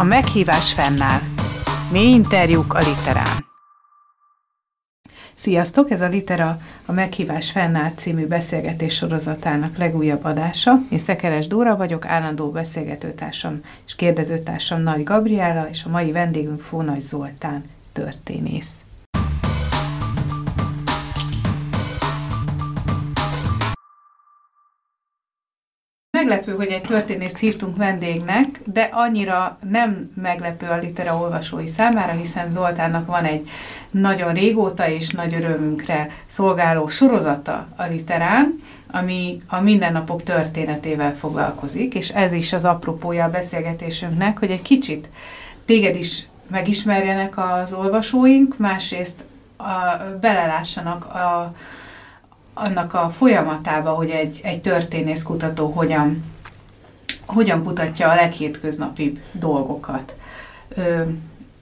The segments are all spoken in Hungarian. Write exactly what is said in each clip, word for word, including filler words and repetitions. A meghívás fennáll. Mély interjúk a Literán. Sziasztok! Ez a Litera, a meghívás fennáll című beszélgetés sorozatának legújabb adása. Én Szekeres Dóra vagyok, állandó beszélgetőtársam és kérdezőtársam Nagy Gabriella, és a mai vendégünk Fónagy Zoltán, történész. Meglepő, hogy egy történészt hívtunk vendégnek, de annyira nem meglepő a Litera olvasói számára, hiszen Zoltánnak van egy nagyon régóta és nagy örömünkre szolgáló sorozata a Literán, ami a mindennapok történetével foglalkozik, és ez is az apropója a beszélgetésünknek, hogy egy kicsit téged is megismerjenek az olvasóink, másrészt a, belelássanak a annak a folyamatába, hogy egy, egy történészkutató hogyan, hogyan kutatja a leghétköznapibb dolgokat. Ö,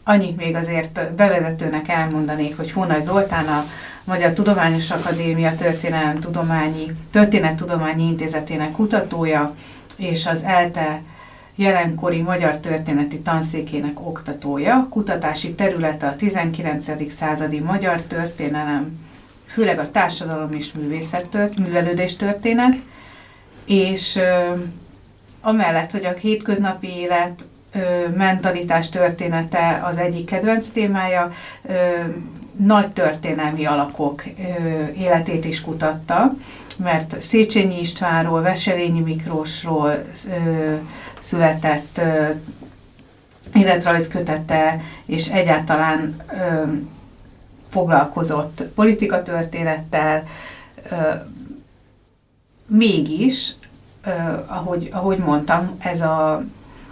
annyit még azért bevezetőnek elmondanék, hogy Fónagy Zoltán a Magyar Tudományos Akadémia Történelemtudományi, Történettudományi Intézetének kutatója, és az ELTE jelenkori magyar történeti tanszékének oktatója. Kutatási területe a tizenkilencedik századi magyar történelem, főleg a társadalom és művészet tört, művelődés történet, és ö, amellett, hogy a hétköznapi élet, ö, mentalitás története az egyik kedvenc témája, ö, nagy történelmi alakok ö, életét is kutatta, mert Széchenyi Istvánról, Wesselényi Miklósról ö, született ö, életrajzkötete, és egyáltalán ö, foglalkozott politikatörténettel, mégis, ahogy, ahogy mondtam, ez a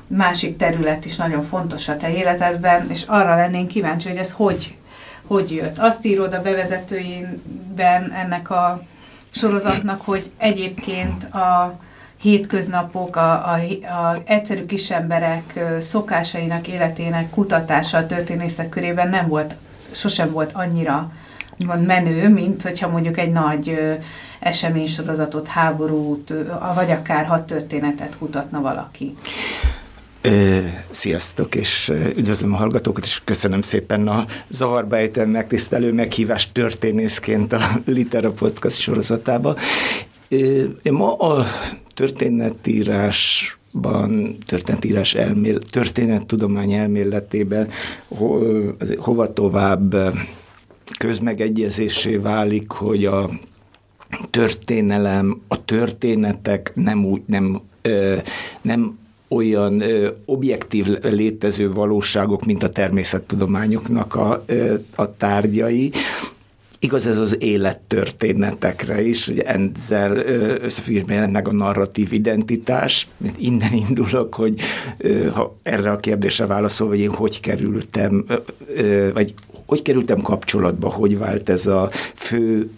másik terület is nagyon fontos a te életedben, és arra lennénk kíváncsi, hogy ez hogy, hogy jött. Azt írod a bevezetőinben ennek a sorozatnak, hogy egyébként a hétköznapok, a, a, a egyszerű kisemberek szokásainak, életének kutatása a történészek körében nem volt sosem volt annyira menő, mint hogyha mondjuk egy nagy eseménysorozatot, háborút, vagy akár hadtörténetet kutatna valaki. Sziasztok, és üdvözlöm a hallgatókat, és köszönöm szépen a zavarba ejtett megtisztelő meghívást történészként a Litera Podcast sorozatába. Én ma a történetírás Történetírás elmél, történettudomány elméletében ho, hova tovább közmegegyezésé válik, hogy a történelem, a történetek nem úgy, nem, nem olyan objektív létező valóságok, mint a természettudományoknak a, a tárgyai. Igaz ez az élettörténetekre is, hogy ezzel összefüggésben jelent meg a narratív identitás. Innen indulok, hogy ha erre a kérdésre válaszol, hogy én hogy kerültem, vagy hogy kerültem kapcsolatba, hogy vált ez a fő,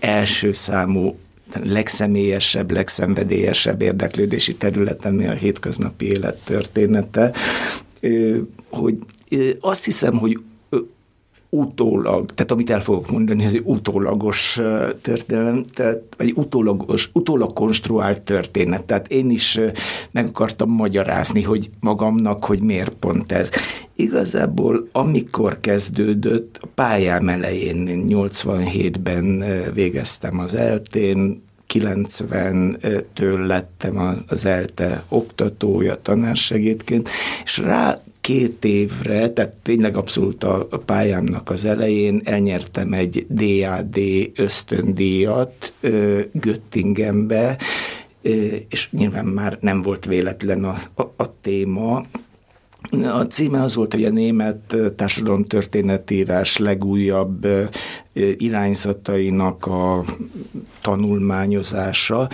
első számú, legszemélyesebb, legszenvedélyesebb érdeklődési területem a hétköznapi élet története, hogy azt hiszem, hogy utólag, tehát amit el fogok mondani, ez egy utólagos történelem, tehát, vagy utólagos, utólag konstruált történet. Tehát én is meg akartam magyarázni, hogy magamnak, hogy miért pont ez. Igazából amikor kezdődött, a pályám elején, nyolcvanhétben végeztem az ELTÉn, kilencventől lettem az ELTE oktatója, tanársegédként, és rá két évre, tehát tényleg abszolút a pályámnak az elején elnyertem egy dé á dé ösztöndíjat Göttingenbe, és nyilván már nem volt véletlen a, a, a téma. A címe az volt, hogy a német társadalomtörténetírás legújabb irányzatainak a tanulmányozása.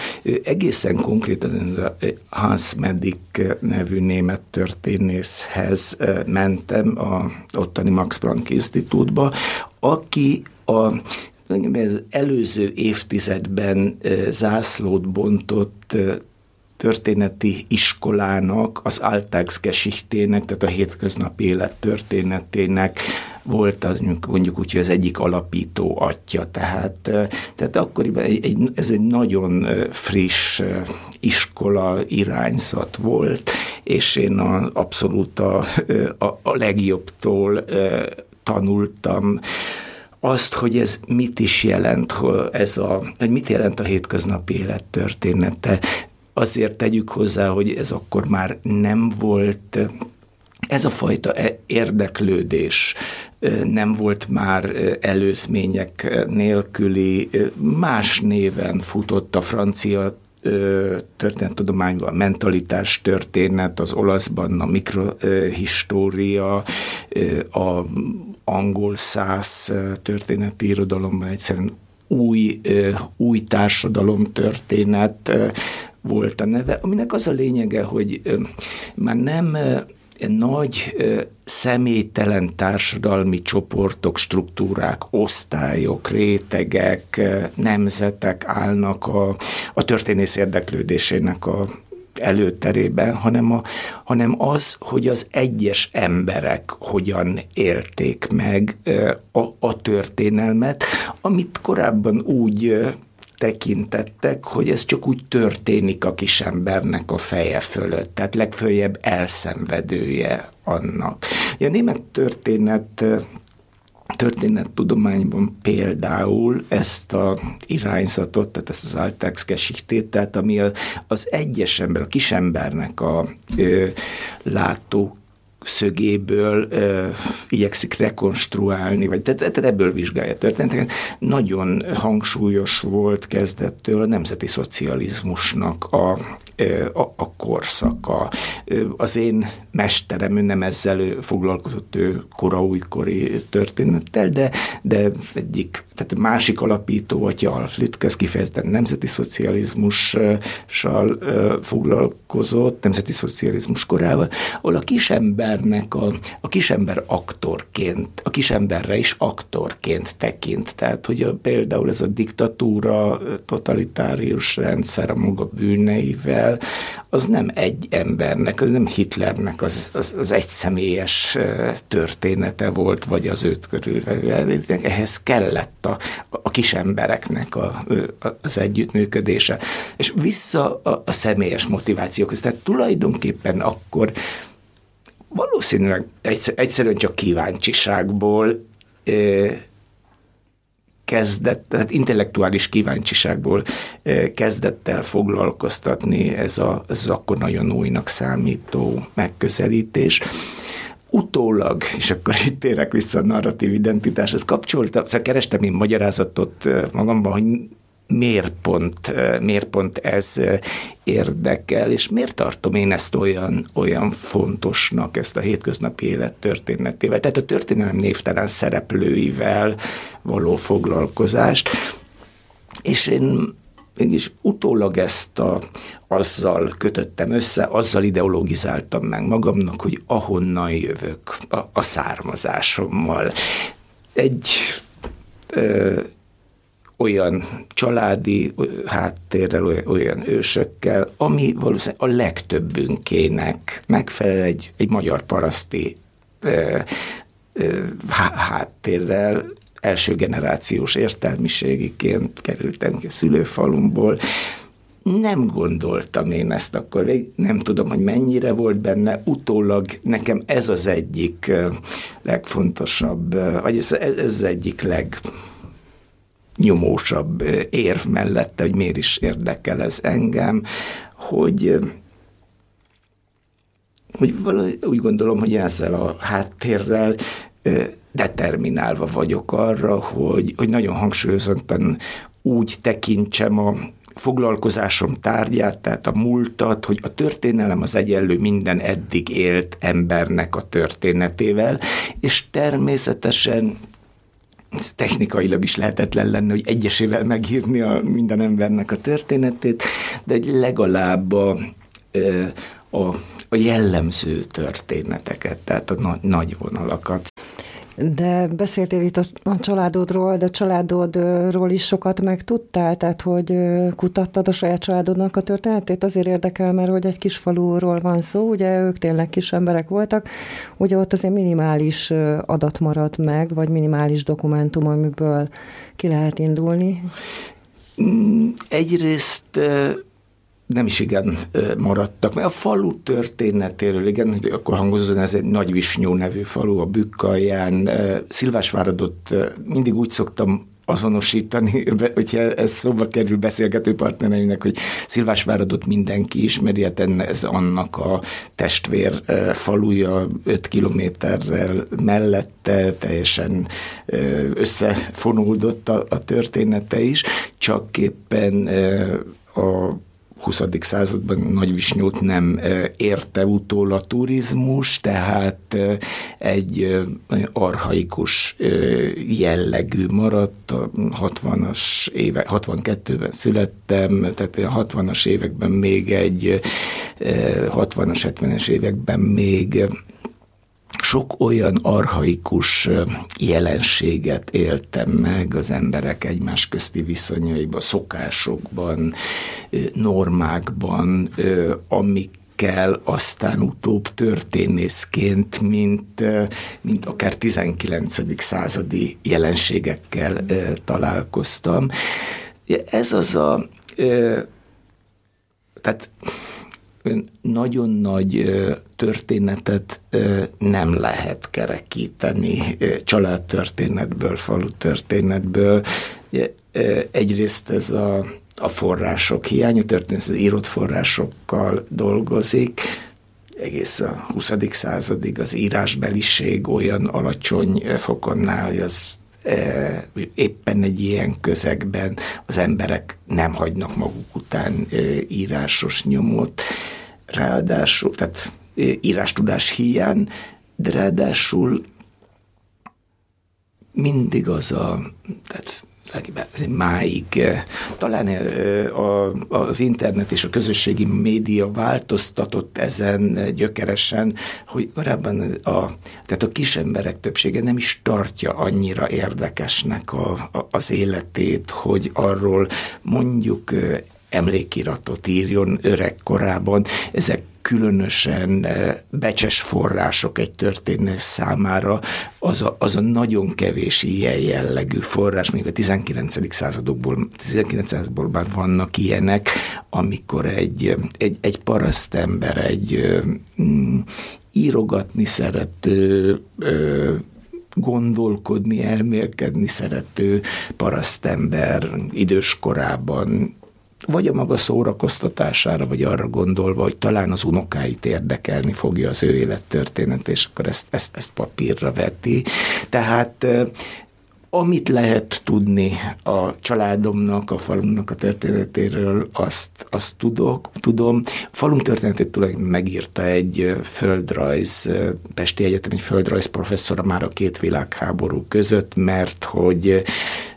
Egészen konkrétan Hans Medik nevű német történészhez mentem a ottani Max Planck Institutba, aki a az előző évtizedben zászlót bontott történeti iskolának, az Alltagsgeschichtének, tehát a hétköznapi élet történetének volt az, mondjuk úgy, hogy az egyik alapító atyja, tehát, tehát akkoriban egy, egy, ez egy nagyon friss iskola irányzat volt, és én a, abszolút a, a, a legjobbtól tanultam azt, hogy ez mit is jelent, ez a, hogy mit jelent a hétköznapi élet története. Azért tegyük hozzá, hogy ez akkor már nem volt, ez a fajta érdeklődés nem volt már előzmények nélküli, más néven futott a francia történettudományban, a mentalitás történet, az olaszban a mikrohistória, a angol-szász történeti irodalomban egyszerűen új, új társadalomtörténet volt a neve, aminek az a lényege, hogy már nem nagy személytelen társadalmi csoportok, struktúrák, osztályok, rétegek, nemzetek állnak a, a történész érdeklődésének a előterében, hanem, a, hanem az, hogy az egyes emberek hogyan élték meg a, a történelmet, amit korábban úgy tekintettek, hogy ez csak úgy történik a kisembernek a feje fölött, tehát legföljebb elszenvedője annak. A német történet, történettudományban például ezt a irányzatot, tehát ezt az Alltagsgeschichtét, tehát ami az egyes ember, a kisembernek a ö, látó szögéből ö, igyekszik rekonstruálni, vagy tehát, tehát ebből vizsgálja történeteket. Nagyon hangsúlyos volt kezdettől a nemzeti szocializmusnak a, a, a korszaka. Az én mesterem, ő nem ezzel foglalkozott, ő koraújkori történettel, de, de egyik, tehát másik alapító atya, Flütke, ez kifejezetten nemzeti szocializmussal foglalkozott, nemzeti szocializmus korával, ahol a kisember A, a kisember aktorként, a kisemberre is aktorként tekint. Tehát, hogy a, például ez a diktatúra, totalitárius rendszer a maga bűneivel, az nem egy embernek, az nem Hitlernek az, az, az egyszemélyes története volt, vagy az őt körülbelül. Ehhez kellett a, a kisembereknek a, az együttműködése. És vissza a, a személyes motivációkhoz. Tehát tulajdonképpen akkor valószínűleg egyszerűen csak kíváncsiságból eh, kezdett, tehát intellektuális kíváncsiságból eh, kezdett el foglalkoztatni ez, a, ez az akkor nagyon újnak számító megközelítés. Utólag, és akkor itt térek vissza a narratív identitáshoz, kapcsoltam, szóval kerestem én magyarázatot magamban, hogy miért pont, miért pont ez érdekel, és miért tartom én ezt olyan, olyan fontosnak, ezt a hétköznapi élet történetével, tehát a történelem névtelen szereplőivel való foglalkozást, és én mégis utólag ezt a, azzal kötöttem össze, azzal ideologizáltam meg magamnak, hogy ahonnan jövök a, a származásommal. Egy ö, olyan családi háttérrel, olyan ősökkel, ami valószínűleg a legtöbbünkének megfelel egy, egy magyar paraszti ö, ö, háttérrel, első generációs értelmiségiként kerültem ki a szülőfalumból. Nem gondoltam én ezt akkor végig, nem tudom, hogy mennyire volt benne, utólag nekem ez az egyik legfontosabb, vagy ez, ez az egyik leg... nyomósabb érv mellette, hogy miért is érdekel ez engem, hogy, hogy valahogy úgy gondolom, hogy ezzel a háttérrel determinálva vagyok arra, hogy, hogy nagyon hangsúlyozottan úgy tekintsem a foglalkozásom tárgyát, tehát a múltat, hogy a történelem az egyenlő minden eddig élt embernek a történetével, és természetesen ez technikailag is lehetetlen lenne, hogy egyesével megírni a minden embernek a történetét, de legalább a, a, a jellemző történeteket, tehát a nagy, nagy vonalakat. De beszéltél itt a családodról, de a családodról is sokat megtudtál, tehát hogy kutattad a saját családodnak a történetét? Azért érdekel, mert hogy egy kis faluról van szó, ugye ők tényleg kis emberek voltak, ugye ott azért minimális adat maradt meg, vagy minimális dokumentum, amiből ki lehet indulni? Egyrészt nem is igen maradtak, mert a falu történetéről, igen, akkor hangozóan ez egy Nagyvisnyó nevű falu, a Bükk alján, Szilvásváradot mindig úgy szoktam azonosítani, hogyha ez szóba kerül beszélgető partnereimnek, hogy Szilvásváradot mindenki ismeri, hát ez annak a testvér faluja, öt kilométerrel mellette, teljesen összefonódott a, a története is, csak éppen a huszadik században Nagyvisnyót nem érte utól a turizmus, tehát egy archaikus jellegű maradt. A hatvanas évek, hatvankettőben születtem, tehát a hatvanas években még egy, hatvanas, hetvenes években még sok olyan archaikus jelenséget éltem meg az emberek egymás közti viszonyaiban, szokásokban, normákban, amikkel aztán utóbb történészként, mint, mint akár tizenkilencedik századi jelenségekkel találkoztam. Ez az a... Tehát... nagyon nagy történetet nem lehet kerekíteni családtörténetből, falutörténetből. Egyrészt ez a, a források hiánya, történet az írott forrásokkal dolgozik, egész a huszadik századig az írásbeliség olyan alacsony fokonnál, hogy az éppen egy ilyen közegben az emberek nem hagynak maguk után írásos nyomot, ráadásul, tehát írástudás hiány, de ráadásul mindig az a, tehát máig, talán az internet és a közösségi média változtatott ezen gyökeresen, hogy korábban a, tehát a kis emberek többsége nem is tartja annyira érdekesnek a, a, az életét, hogy arról mondjuk emlékiratot írjon öregkorában. Ezek különösen becses források egy történész számára, az a, az a nagyon kevés ilyen jellegű forrás, mondjuk a tizenkilencedik századokból, tizenkilenc századból már vannak ilyenek, amikor egy, egy, egy parasztember, egy mm, írogatni szerető, ö, gondolkodni, elmélkedni szerető parasztember időskorában, vagy a maga szórakoztatására, vagy arra gondolva, hogy talán az unokáit érdekelni fogja az ő élettörténet, és akkor ezt, ezt, ezt papírra veti. Tehát amit lehet tudni a családomnak, a falumnak a történetéről, azt, azt tudok, tudom. A falunk történetét tulajdonképpen megírta egy földrajz, Pesti Egyetem egy földrajz professzora már a két világháború között, mert hogy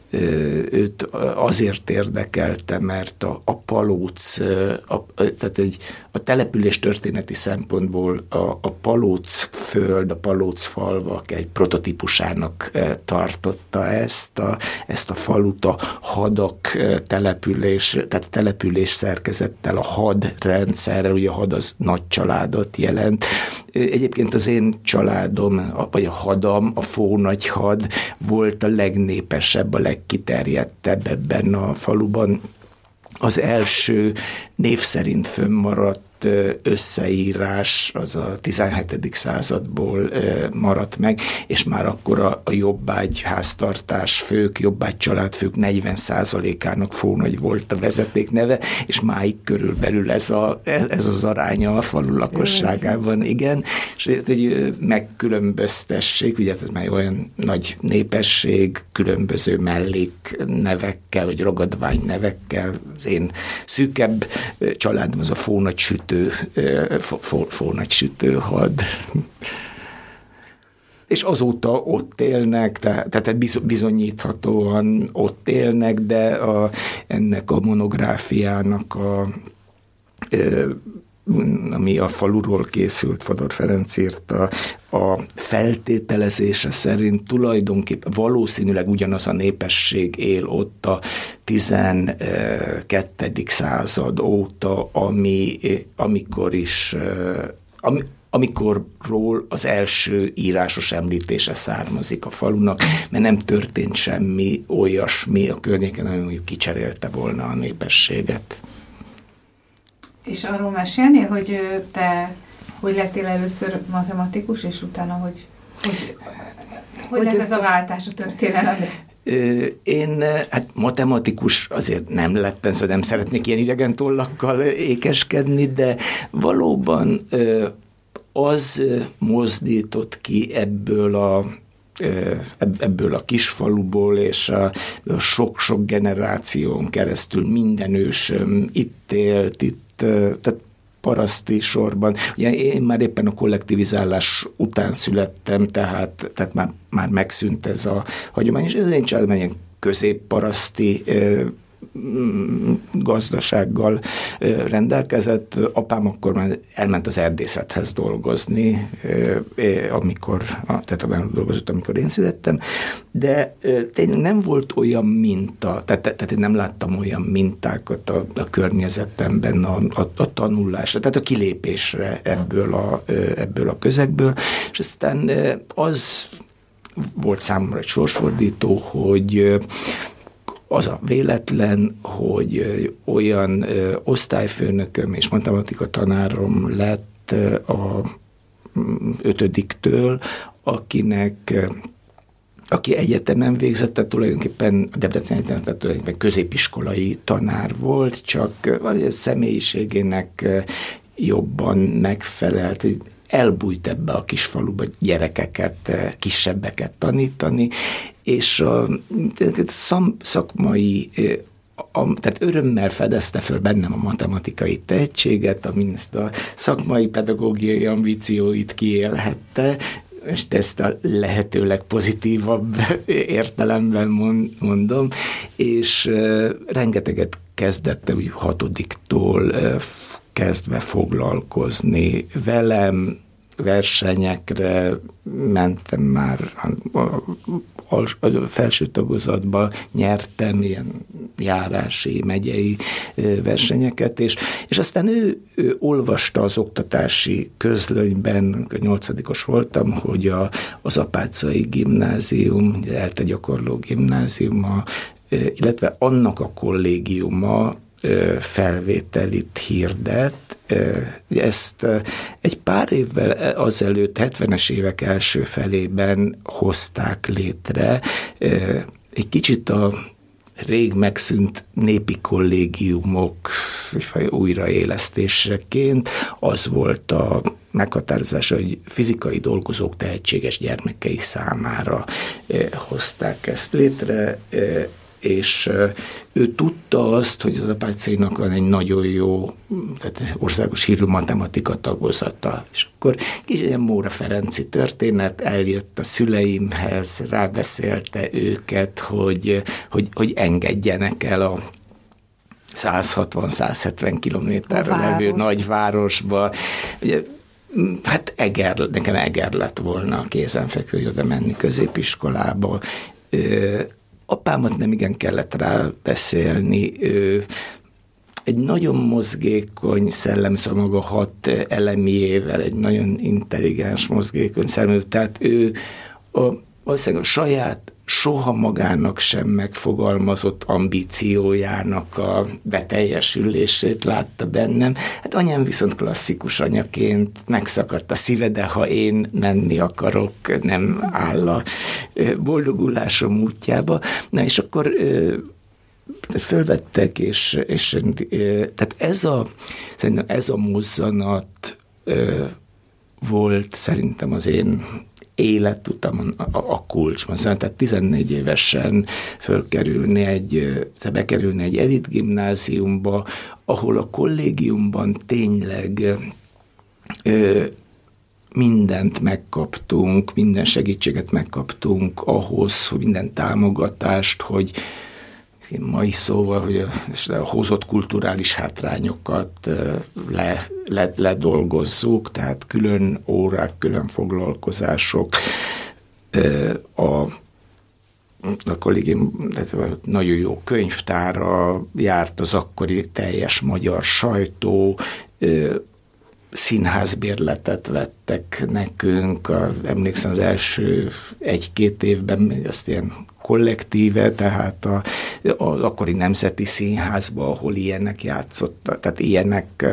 őt azért érdekelte, mert a, a Palóc, a, tehát egy, a település történeti szempontból a, a Palóc föld, a Palóc falvak egy prototípusának tartotta ezt a, ezt a falut, a hadak település, tehát település szerkezettel, a had rendszerrel, ugye a had az nagy családot jelent. Egyébként az én családom, vagy a hadam, a Fónagyhad volt a legnépesebb, a legkiterjedtebb ebben a faluban. Az első név szerint fönnmaradt összeírás az a tizenhetedik századból maradt meg, és már akkor a, a jobbágy háztartás fők, jobbágy családfők negyven százalékának Fónagy volt a vezeték neve, és máig körülbelül ez, a, ez az aránya a falu lakosságában, igen, és hogy megkülönböztessék, ugye ez már olyan nagy népesség, különböző melléknevekkel, vagy ragadvány nevekkel, az én szűkebb családom az a Fónagy süt Fónagy sütőhad. És azóta ott élnek, tehát bizonyíthatóan ott élnek, de a, ennek a monográfiának a ami a faluról készült, Fodor Ferenc írta, a feltételezése szerint tulajdonképpen valószínűleg ugyanaz a népesség él ott a tizenkettedik század óta, ami, amikor is... Ami, amikorról az első írásos említése származik a falunak, mert nem történt semmi olyasmi a környéken, ami mondjuk kicserélte volna a népességet. És arról mesélnél, hogy te hogy lettél először matematikus, és utána, hogy hogy, hogy, hogy lett ez a váltás a történelemben? Én hát matematikus azért nem lettem, szóval nem szeretnék ilyen idegen tollakkal ékeskedni, de valóban az mozdított ki ebből a, ebből a kisfaluból, és a, a sok-sok generáción keresztül minden ősöm itt élt, itt, tehát paraszti sorban. Ugye én már éppen a kollektivizálás után születtem, tehát, tehát már, már megszűnt ez a hagyomány, és ez én családban ilyen középparaszti gazdasággal rendelkezett. Apám akkor már elment az erdészethez dolgozni, amikor, tehát abban dolgozott, amikor én születtem, de tényleg nem volt olyan minta, tehát, tehát én nem láttam olyan mintákat a, a környezetemben, a, a, a tanulásra, tehát a kilépésre ebből a, ebből a közegből, és aztán az volt számomra egy sorsfordító, hogy az a véletlen, hogy olyan ö, osztályfőnököm és matematika tanárom lett ö, a ötödiktől, akinek, aki egyetemen végzett, tehát tulajdonképpen a Debrecen Egyetemen, tehát tulajdonképpen középiskolai tanár volt, csak valahogy a személyiségének jobban megfelelt, hogy elbújt ebbe a kisfaluba gyerekeket, kisebbeket tanítani, és a szakmai, a, tehát örömmel fedezte föl bennem a matematikai tehetséget, amin ezt a szakmai pedagógiai ambícióit kiélhette, és ezt a lehetőleg pozitívabb értelemben mondom, és rengeteget kezdett, úgy hatodiktól kezdve foglalkozni velem, versenyekre mentem már a felső tagozatba, nyertem ilyen járási, megyei versenyeket, és, és aztán ő, ő olvasta az oktatási közlönyben, amikor nyolcadikos voltam, hogy a, az Apáczai gimnázium, az ELTE gyakorló gimnáziuma, illetve annak a kollégiuma felvételit hirdet. Ezt egy pár évvel azelőtt, hetvenes évek első felében hozták létre. Egy kicsit a rég megszűnt népi kollégiumok újraélesztéseként az volt a meghatározása, hogy fizikai dolgozók tehetséges gyermekei számára hozták ezt létre, és ő tudta azt, hogy az Apáczainak van egy nagyon jó, tehát országos hírű matematika tagozata. És akkor kicsit ilyen Móra Ferenci történet, eljött a szüleimhez, rábeszélte őket, hogy, hogy, hogy engedjenek el a száz hatvan száz hetven kilométerre levő nagyvárosba. Ugye, hát Eger, nekem Eger lett volna a kézenfekvő, hogy oda menni középiskolába. Apámat nem igen kellett rá beszélni, ő egy nagyon mozgékony szellemszomaga hat elemiével, egy nagyon intelligens mozgékony szellemű, tehát ő a, valószínűleg a saját soha magának sem megfogalmazott ambíciójának a beteljesülését látta bennem. Hát anyám viszont klasszikus anyaként megszakadt a szíve, de ha én menni akarok, nem áll a boldogulásom útjába. Na és akkor fölvettek, és, és tehát ez a, szerintem ez a mozzanat volt szerintem az én életutamon a, a kulcsban. Szóval, tehát tizennégy évesen fölkerülni egy, bekerülni egy elit gimnáziumba, ahol a kollégiumban tényleg ö, mindent megkaptunk, minden segítséget megkaptunk ahhoz, hogy minden támogatást, hogy mai szóval, hogy a hozott kulturális hátrányokat le, le, ledolgozzuk, tehát külön órák, külön foglalkozások, a, a kollégém nagyon jó könyvtára járt az akkori teljes magyar sajtó, színházbérletet vettek nekünk, a, emlékszem az első egy-két évben, azt ilyen kollektíve, tehát a, az akkori Nemzeti Színházba, ahol ilyenek játszott, tehát ilyenek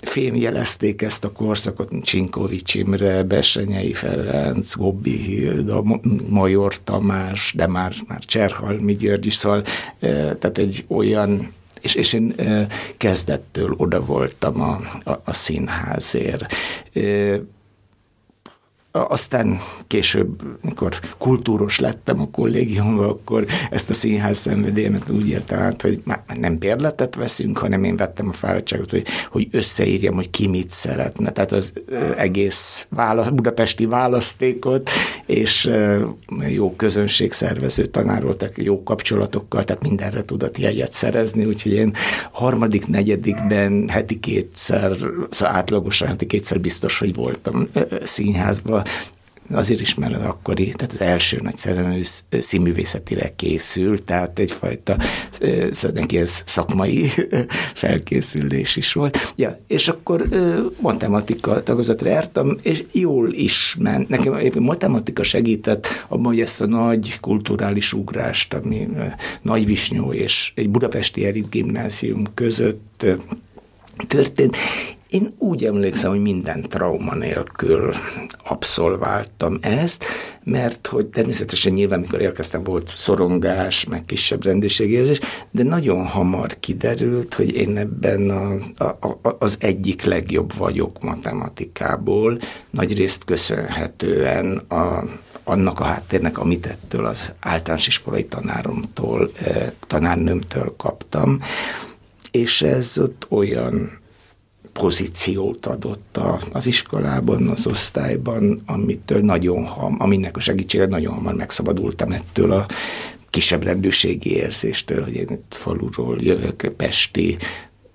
fémjelezték ezt a korszakot, Csinkovics Imre, Bessenyei Ferenc, Gobbi Hilda, Major Tamás, de már, már Cserhalmi György is, szóval, tehát egy olyan, és, és én kezdettől oda voltam a, a, a színházért. Aztán később, mikor kultúros lettem a kollégiumban, akkor ezt a színház szenvedélyemet úgy éltem át, hogy már nem bérletet veszünk, hanem én vettem a fáradtságot, hogy, hogy összeírjam, hogy ki mit szeretne. Tehát az egész vála, budapesti választékot, és jó közönségszervező tanár volt, jó kapcsolatokkal, tehát mindenre tudott jegyet szerezni, úgyhogy én harmadik, negyedikben heti kétszer, szóval átlagosan heti kétszer biztos, hogy voltam színházban. Azért is, mert az akkori, tehát az első nagyszerű színművészetire készült, tehát egyfajta neki ez szakmai felkészülés is volt. Ja, és akkor matematika tagozatra jártam, és jól is ment. Nekem éppen matematika segített abban, hogy ezt a nagy kulturális ugrást, ami Nagyvisnyó és egy budapesti elit gimnázium között történt. Én úgy emlékszem, hogy minden trauma nélkül abszolváltam ezt, mert hogy természetesen nyilván, mikor érkeztem, volt szorongás, meg kisebb rendőrségérzés, de nagyon hamar kiderült, hogy én ebben a, a, a, az egyik legjobb vagyok matematikából, nagyrészt köszönhetően a, annak a háttérnek, amit ettől az általános iskolai tanáromtól, tanárnőmtől kaptam, és ez ott olyan pozíciót adott az iskolában, az osztályban, amitől nagyon ham, aminek a segítségére nagyon hamar megszabadultam ettől a kisebb rendőrségi érzéstől, hogy én itt faluról jövök, pesti,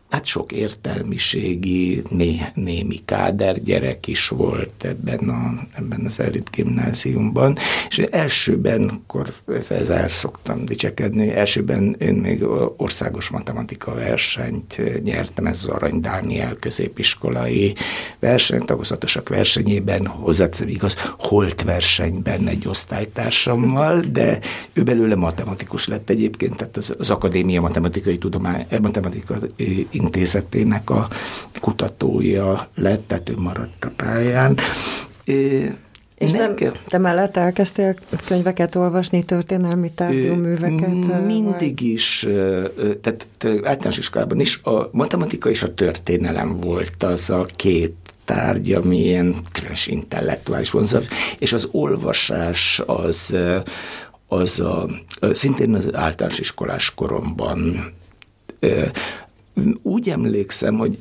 hát sok értelmiségi, né- némi káder gyerek is volt ebben, a, ebben az elit gimnáziumban, és elsőben, akkor ezzel szoktam dicsekedni, elsőben én még országos matematika versenyt nyertem, ez az Arany Dániel középiskolai verseny, tagozatosak versenyében, hozzáteszem igaz, holt versenyben egy osztálytársammal, de ő belőle matematikus lett egyébként, tehát az, az Akadémia Matematikai Tudomány, Matematikai Intézetének a kutatója lett, tehát ő maradt a pályán. És nem, te, te mellett elkezdtél könyveket olvasni, történelmi tárgyú műveket? Mindig vagy? Is, tehát általános iskolában is a matematika és a történelem volt az a két tárgy, ami ilyen különös intellektuális vonzat, és az olvasás az, az a, szintén az általános iskolás koromban. Úgy emlékszem, hogy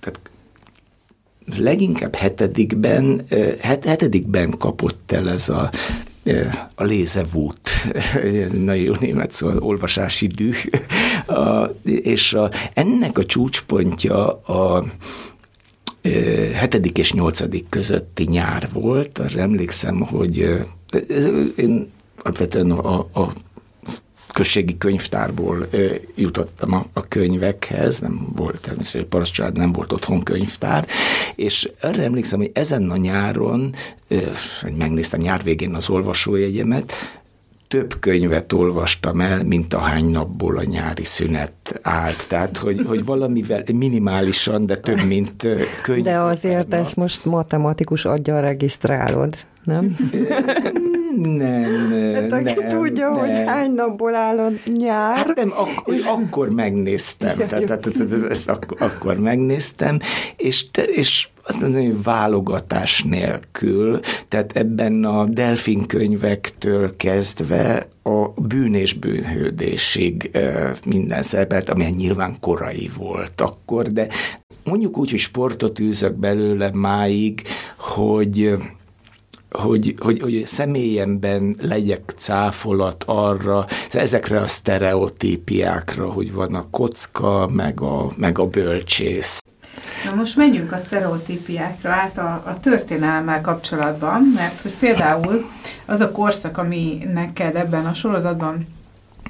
tehát leginkább hetedikben, het, hetedikben kapott el ez a, a lézevút, nagyon jó német szó, olvasási düh, a, és a, ennek a csúcspontja a hetedik és nyolcadik közötti nyár volt, arra emlékszem, hogy én alapvetően a, a községi könyvtárból ö, jutottam a, a könyvekhez, nem volt természetesen, paraszt család, nem volt otthon könyvtár, és arra emlékszem, hogy ezen a nyáron, ö, megnéztem nyár végén az olvasójegyemet, több könyvet olvastam el, mint ahány napból a nyári szünet állt. Tehát, hogy, hogy valamivel minimálisan, de több, mint könyv. De azért ezt most matematikus aggyal regisztrálod, nem? Nem, hát aki nem, tudja, nem. Hogy hány napból áll a nyár. Hát nem, ak- akkor megnéztem. Tehát, tehát, tehát ezt ak- akkor megnéztem, és, és azt mondom, hogy válogatás nélkül, tehát ebben a delfin könyvektől kezdve a bűn és bűnhődésig minden szerepelt, amilyen nyilván korai volt akkor, de mondjuk úgy, hogy sportot űzök belőle máig, hogy... hogy, hogy, hogy személyemben legyek cáfolat arra, ezekre a sztereotípiákra, hogy van a kocka, meg a, meg a bölcsész. Na most menjünk a sztereotípiákra át a, a történelemmel kapcsolatban, mert hogy például az a korszak, ami neked ebben a sorozatban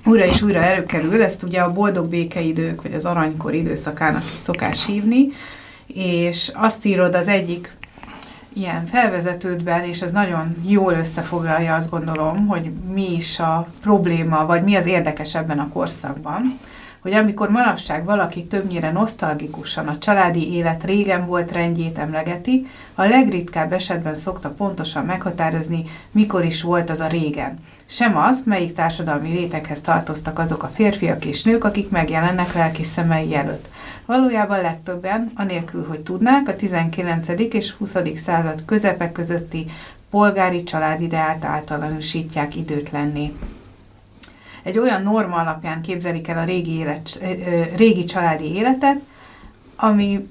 újra és újra előkerül, ezt ugye a boldog békeidők, vagy az aranykor időszakának is szokás hívni, és azt írod az egyik ilyen felvezetődben, és ez nagyon jól összefoglalja, azt gondolom, hogy mi is a probléma, vagy mi az érdekes ebben a korszakban, hogy amikor manapság valaki többnyire nosztalgikusan a családi élet régen volt rendjét emlegeti, a legritkább esetben szokta pontosan meghatározni, mikor is volt az a régen. Sem azt, melyik társadalmi réteghez tartoztak azok a férfiak és nők, akik megjelennek lelki szemei előtt. Valójában legtöbben, anélkül, hogy tudnák, a tizenkilencedik és huszadik század közepe közötti polgári családideát általánosítják időtlenné. Egy olyan norma alapján képzelik el a régi, élet, régi családi életet, ami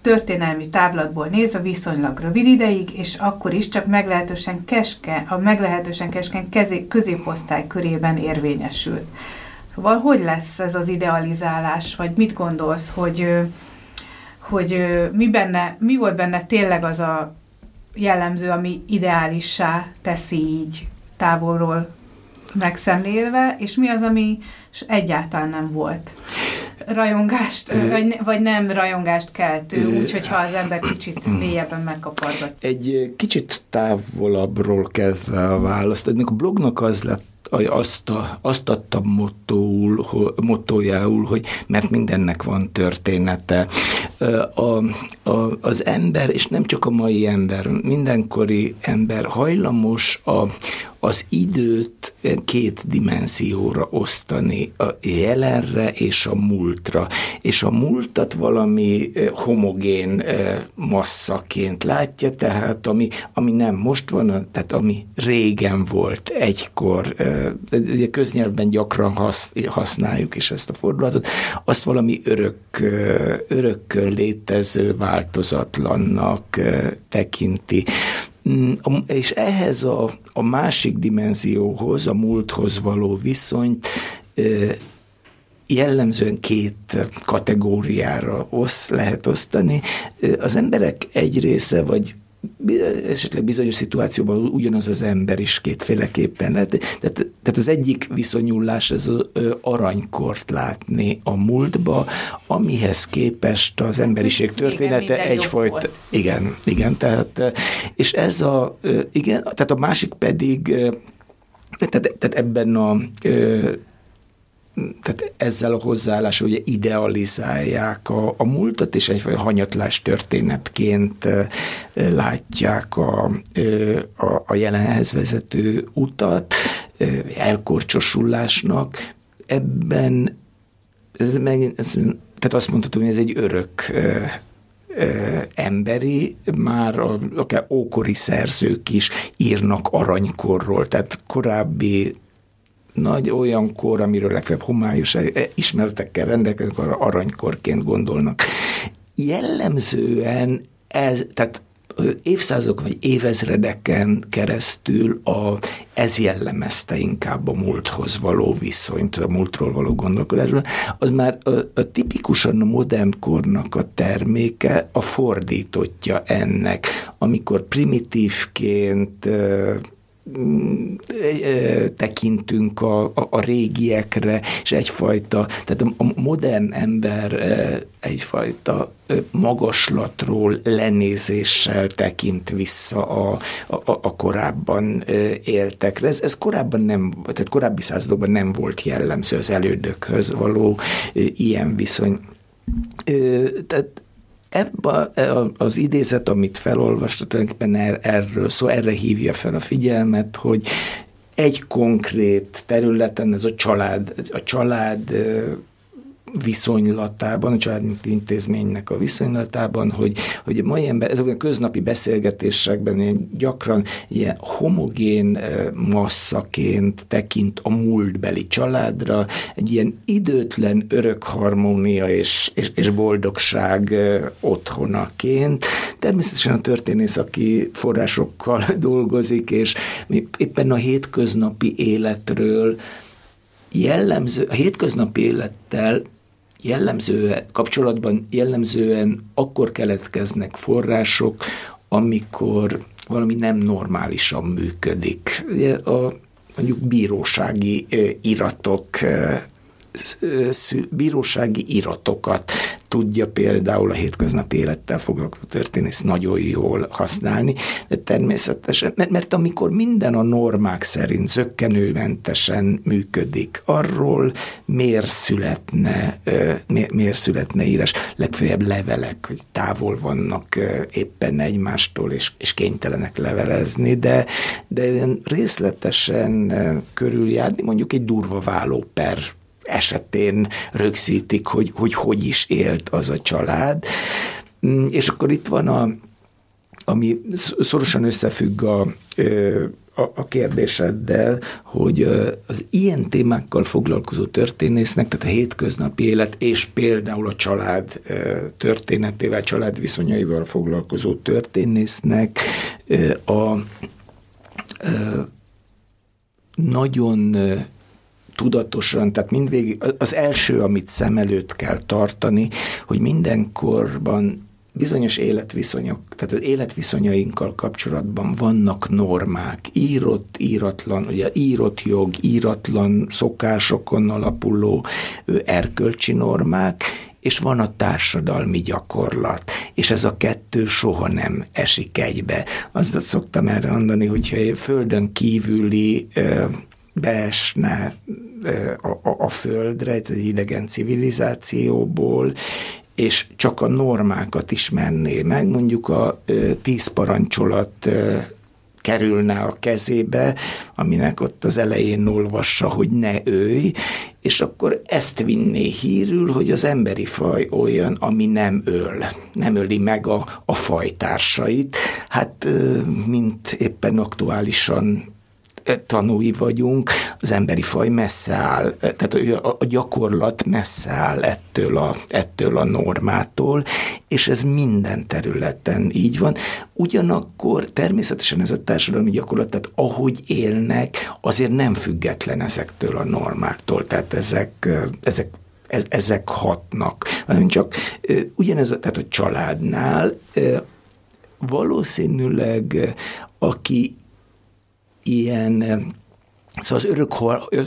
történelmi távlatból nézve viszonylag rövid ideig, és akkor is csak meglehetősen keskeny, a meglehetősen keskeny középosztály körében érvényesült. Szóval hogy lesz ez az idealizálás, vagy mit gondolsz, hogy, hogy mi, benne, mi volt benne tényleg az a jellemző, ami ideálissá teszi így távolról megszemlélve, és mi az, ami egyáltalán nem volt rajongást, vagy, vagy nem rajongást keltő, úgyhogy ha az ember kicsit mélyebben megkapargatja. Egy kicsit távolabbról kezdve a választ. Ennek a blognak az lett, azt, a, azt adtam mottóul, mottójául, hogy mert mindennek van története. A, a, az ember, és nem csak a mai ember, mindenkori ember hajlamos a, az időt két dimenzióra osztani, a jelenre és a múltra. És a múltat valami homogén masszaként látja, tehát ami, ami nem most van, tehát ami régen volt egykor, ugye köznyelvben gyakran használjuk is ezt a fordulatot, azt valami örök, örökkön létező változatlannak tekinti. És ehhez a, a másik dimenzióhoz, a múlthoz való viszonyt jellemzően két kategóriára osz, lehet osztani. Az emberek egy része, vagy esetleg bizonyos szituációban ugyanaz az ember is kétféleképpen. Tehát, tehát az egyik viszonyulás ez az aranykort látni a múltba, amihez képest az emberiség története egyfajta... Igen, igen, tehát... És ez a... Igen, tehát a másik pedig... Tehát, tehát ebben a... Tehát ezzel a hozzáállással ugye idealizálják a, a múltat, és egyfajta hanyatlás történetként látják a, a, a jelenhez vezető utat, elkorcsosulásnak. Ebben, ez meg, ez, tehát azt mondhatom, hogy ez egy örök emberi, már akár ókori szerzők is írnak aranykorról, tehát korábbi nagy olyan kor, amiről legfeljebb homályos ismeretekkel rendelkeznek, arra aranykorként gondolnak. Jellemzően ez, tehát évszázadok vagy évezredeken keresztül a, ez jellemezte inkább a múlthoz való viszonyt, a múltról való gondolkodásban. Az már a, a tipikusan a modern kornak a terméke, a fordítottja ennek, amikor primitívként tekintünk a, a, a régiekre, és egyfajta, tehát a modern ember egyfajta magaslatról lenézéssel tekint vissza a, a, a korábban éltekre. Ez, ez korábban nem, tehát korábbi századokban nem volt jellemző az elődökhöz való ilyen viszony. Tehát ebben az idézet, amit felolvastam, tulajdonképpen erről szó, erre hívja fel a figyelmet, hogy egy konkrét területen ez a család, a család viszonylatában, a családmenti intézménynek a viszonylatában, hogy, hogy a mai ember, ezekben a köznapi beszélgetésekben ilyen gyakran ilyen homogén masszaként tekint a múltbeli családra, egy ilyen időtlen örök harmónia és, és, és boldogság otthonaként. Természetesen a történész, aki forrásokkal dolgozik, és éppen a hétköznapi életről jellemző, a hétköznapi élettel jellemzően, kapcsolatban jellemzően akkor keletkeznek források, amikor valami nem normálisan működik. Ugye a, mondjuk bírósági iratok, bírósági iratokat tudja például a hétköznapi élettel foglalkozó történész nagyon jól használni, de természetesen, mert, mert amikor minden a normák szerint zökkenőmentesen működik, arról miért születne, miért születne írás, legfeljebb levelek, hogy távol vannak éppen egymástól, és, és kénytelenek levelezni, de, de ilyen részletesen körüljárni, mondjuk egy durva vállóper esetén rögzítik, hogy, hogy hogy is élt az a család. És akkor itt van, a, ami szorosan összefügg a, a, a kérdéseddel, hogy az ilyen témákkal foglalkozó történésznek, tehát a hétköznapi élet és például a család történetével, család viszonyaival foglalkozó történésznek a, a, a nagyon tudatosan, tehát mindvégig az első, amit szem előtt kell tartani, hogy mindenkorban bizonyos életviszonyok, tehát az életviszonyainkkal kapcsolatban vannak normák, írott, íratlan, ugye írott jog, íratlan szokásokon alapuló erkölcsi normák, és van a társadalmi gyakorlat, és ez a kettő soha nem esik egybe. Azt szoktam erre mondani, hogyha földön kívüli beesne a, a, a földre, egy idegen civilizációból, és csak a normákat ismerné meg, mondjuk a ö, tíz parancsolat ö, kerülne a kezébe, aminek ott az elején olvassa, hogy ne ölj, és akkor ezt vinné hírül, hogy az emberi faj olyan, ami nem öl, nem öli meg a, a fajtársait, hát ö, mint éppen aktuálisan tanúi vagyunk, az emberi faj messze áll, tehát a gyakorlat messze áll ettől a, ettől a normától, és ez minden területen így van. Ugyanakkor természetesen ez a társadalmi gyakorlat, tehát ahogy élnek, azért nem független ezektől a normáktól, tehát ezek, ezek, ezek hatnak. Csak ugyanez, tehát a családnál valószínűleg aki ilyen, szóval az örök,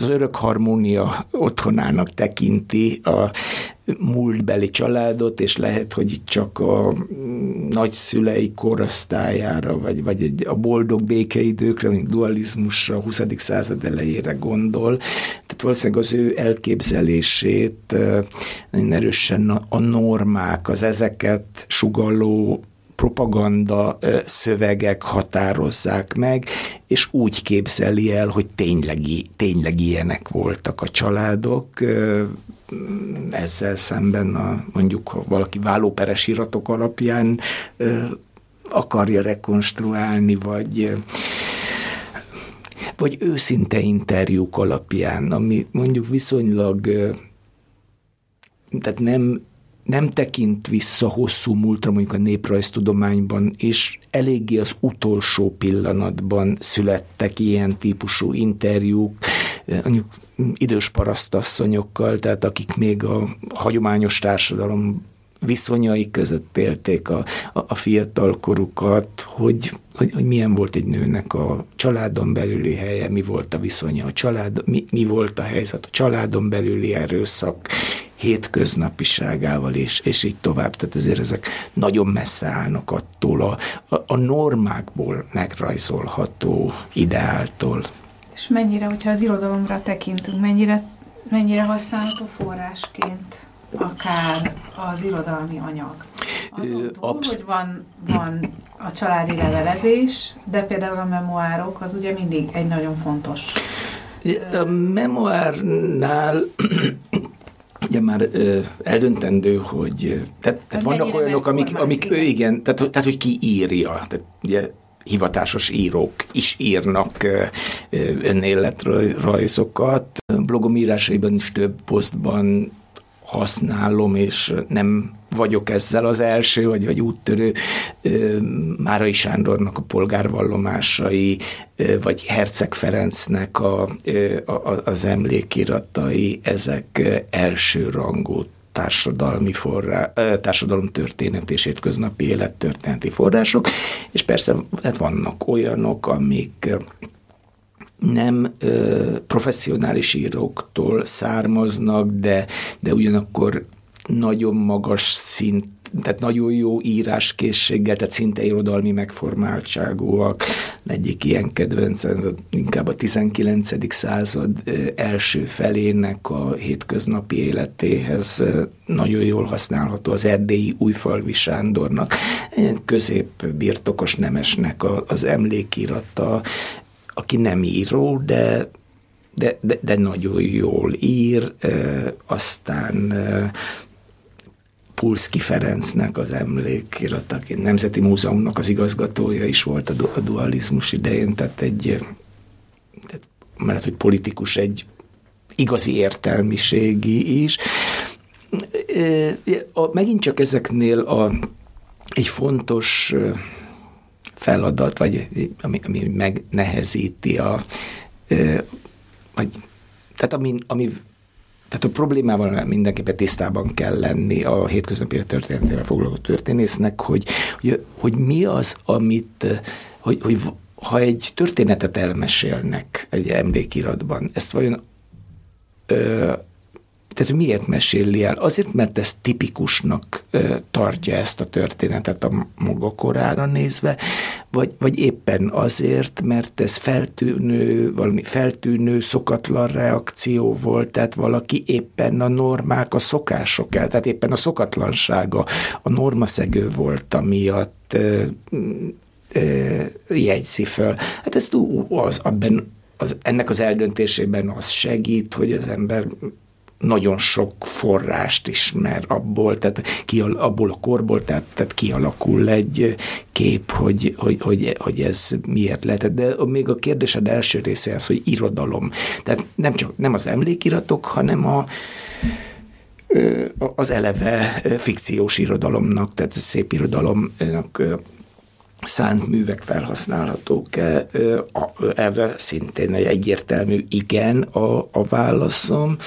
az örök harmónia otthonának tekinti a múltbeli családot, és lehet, hogy itt csak a nagyszülei korosztályára, vagy, vagy egy, a boldog békeidőkre, mondjuk dualizmusra, a huszadik század elejére gondol. Tehát valószínűleg az ő elképzelését nagyon erősen a normák, az ezeket sugalló propaganda szövegek határozzák meg, és úgy képzeli el, hogy tényleg, tényleg ilyenek voltak a családok. Ezzel szemben a, mondjuk, ha valaki vállóperes iratok alapján akarja rekonstruálni, vagy, vagy őszinte interjúk alapján, ami mondjuk viszonylag, tehát nem nem tekint vissza hosszú múltra, mondjuk a néprajztudományban, és eléggé az utolsó pillanatban születtek ilyen típusú interjúk, mondjuk idős parasztasszonyokkal, tehát akik még a hagyományos társadalom viszonyai között élték a, a, a fiatalkorukat, hogy, hogy, hogy milyen volt egy nőnek a családon belüli helye, mi volt a viszonya a család, mi, mi volt a helyzet a családon belüli erőszak hétköznapiságával, és, és így tovább. Tehát ezért ezek nagyon messze állnak attól a, a, a normákból megrajzolható ideáltól. És mennyire, hogyha az irodalomra tekintünk, mennyire, mennyire használható forrásként akár az irodalmi anyag? Azon túl, Absz- hogy van, van a családi levelezés, de például a memoárok, az ugye mindig egy nagyon fontos. A memoárnál ugye már eldöntendő, hogy tehát, tehát vannak olyanok, amik, amik ő, igen, tehát, tehát hogy ki írja, tehát ugye hivatásos írók is írnak önéletrajzokat. Blogom írásaiban is több posztban használom, és nem vagyok ezzel az első, vagy, vagy úttörő. Márai Sándornak a polgárvallomásai, vagy Herceg Ferencnek a, a, az emlékiratai, ezek elsőrangú társadalmi forrá, társadalomtörténet és hétköznapi élettörténeti források, és persze hát vannak olyanok, amik nem ö, professzionális íróktól származnak, de, de ugyanakkor nagyon magas szint, tehát nagyon jó íráskészséggel, tehát szinte irodalmi megformáltságúak. Egyik ilyen kedvencem, inkább a tizenkilencedik század első felének a hétköznapi életéhez nagyon jól használható az erdélyi Újfalvi Sándornak, középbirtokos nemesnek az emlékirata, aki nem író, de, de, de, de nagyon jól ír, aztán Pulszky Ferencnek az emlékirata, aki Nemzeti Múzeumnak az igazgatója is volt a dualizmus idején, tehát egy, tehát mellett, hogy politikus, egy igazi értelmiségi is. Megint csak ezeknél a, egy fontos feladat, vagy ami, ami megnehezíti a, vagy, tehát ami, ami tehát a problémával mindenképpen tisztában kell lenni a hétköznapi történetével foglalkozó történésznek, hogy, hogy, hogy mi az, amit, hogy, hogy ha egy történetet elmesélnek egy emlékiratban, ezt vajon ö, tehát miért meséli el? Azért, mert ez tipikusnak ö, tartja ezt a történetet a maga korára nézve, vagy, vagy éppen azért, mert ez feltűnő, valami feltűnő, szokatlan reakció volt, tehát valaki éppen a normák, a szokások el, tehát éppen a szokatlansága, a normaszegő volt, amiatt ö, ö, jegyzi föl. Hát ez az, abban, az, ennek az eldöntésében az segít, hogy az ember nagyon sok forrást ismer abból, tehát ki, abból a korból, tehát, tehát kialakul egy kép, hogy, hogy, hogy, hogy ez miért lehet. De még a kérdésed első része az, hogy irodalom. Tehát nem csak nem az emlékiratok, hanem a, az eleve fikciós irodalomnak, tehát szép irodalomnak szánt művek felhasználhatók. Erre szintén egyértelmű igen a, a válaszom.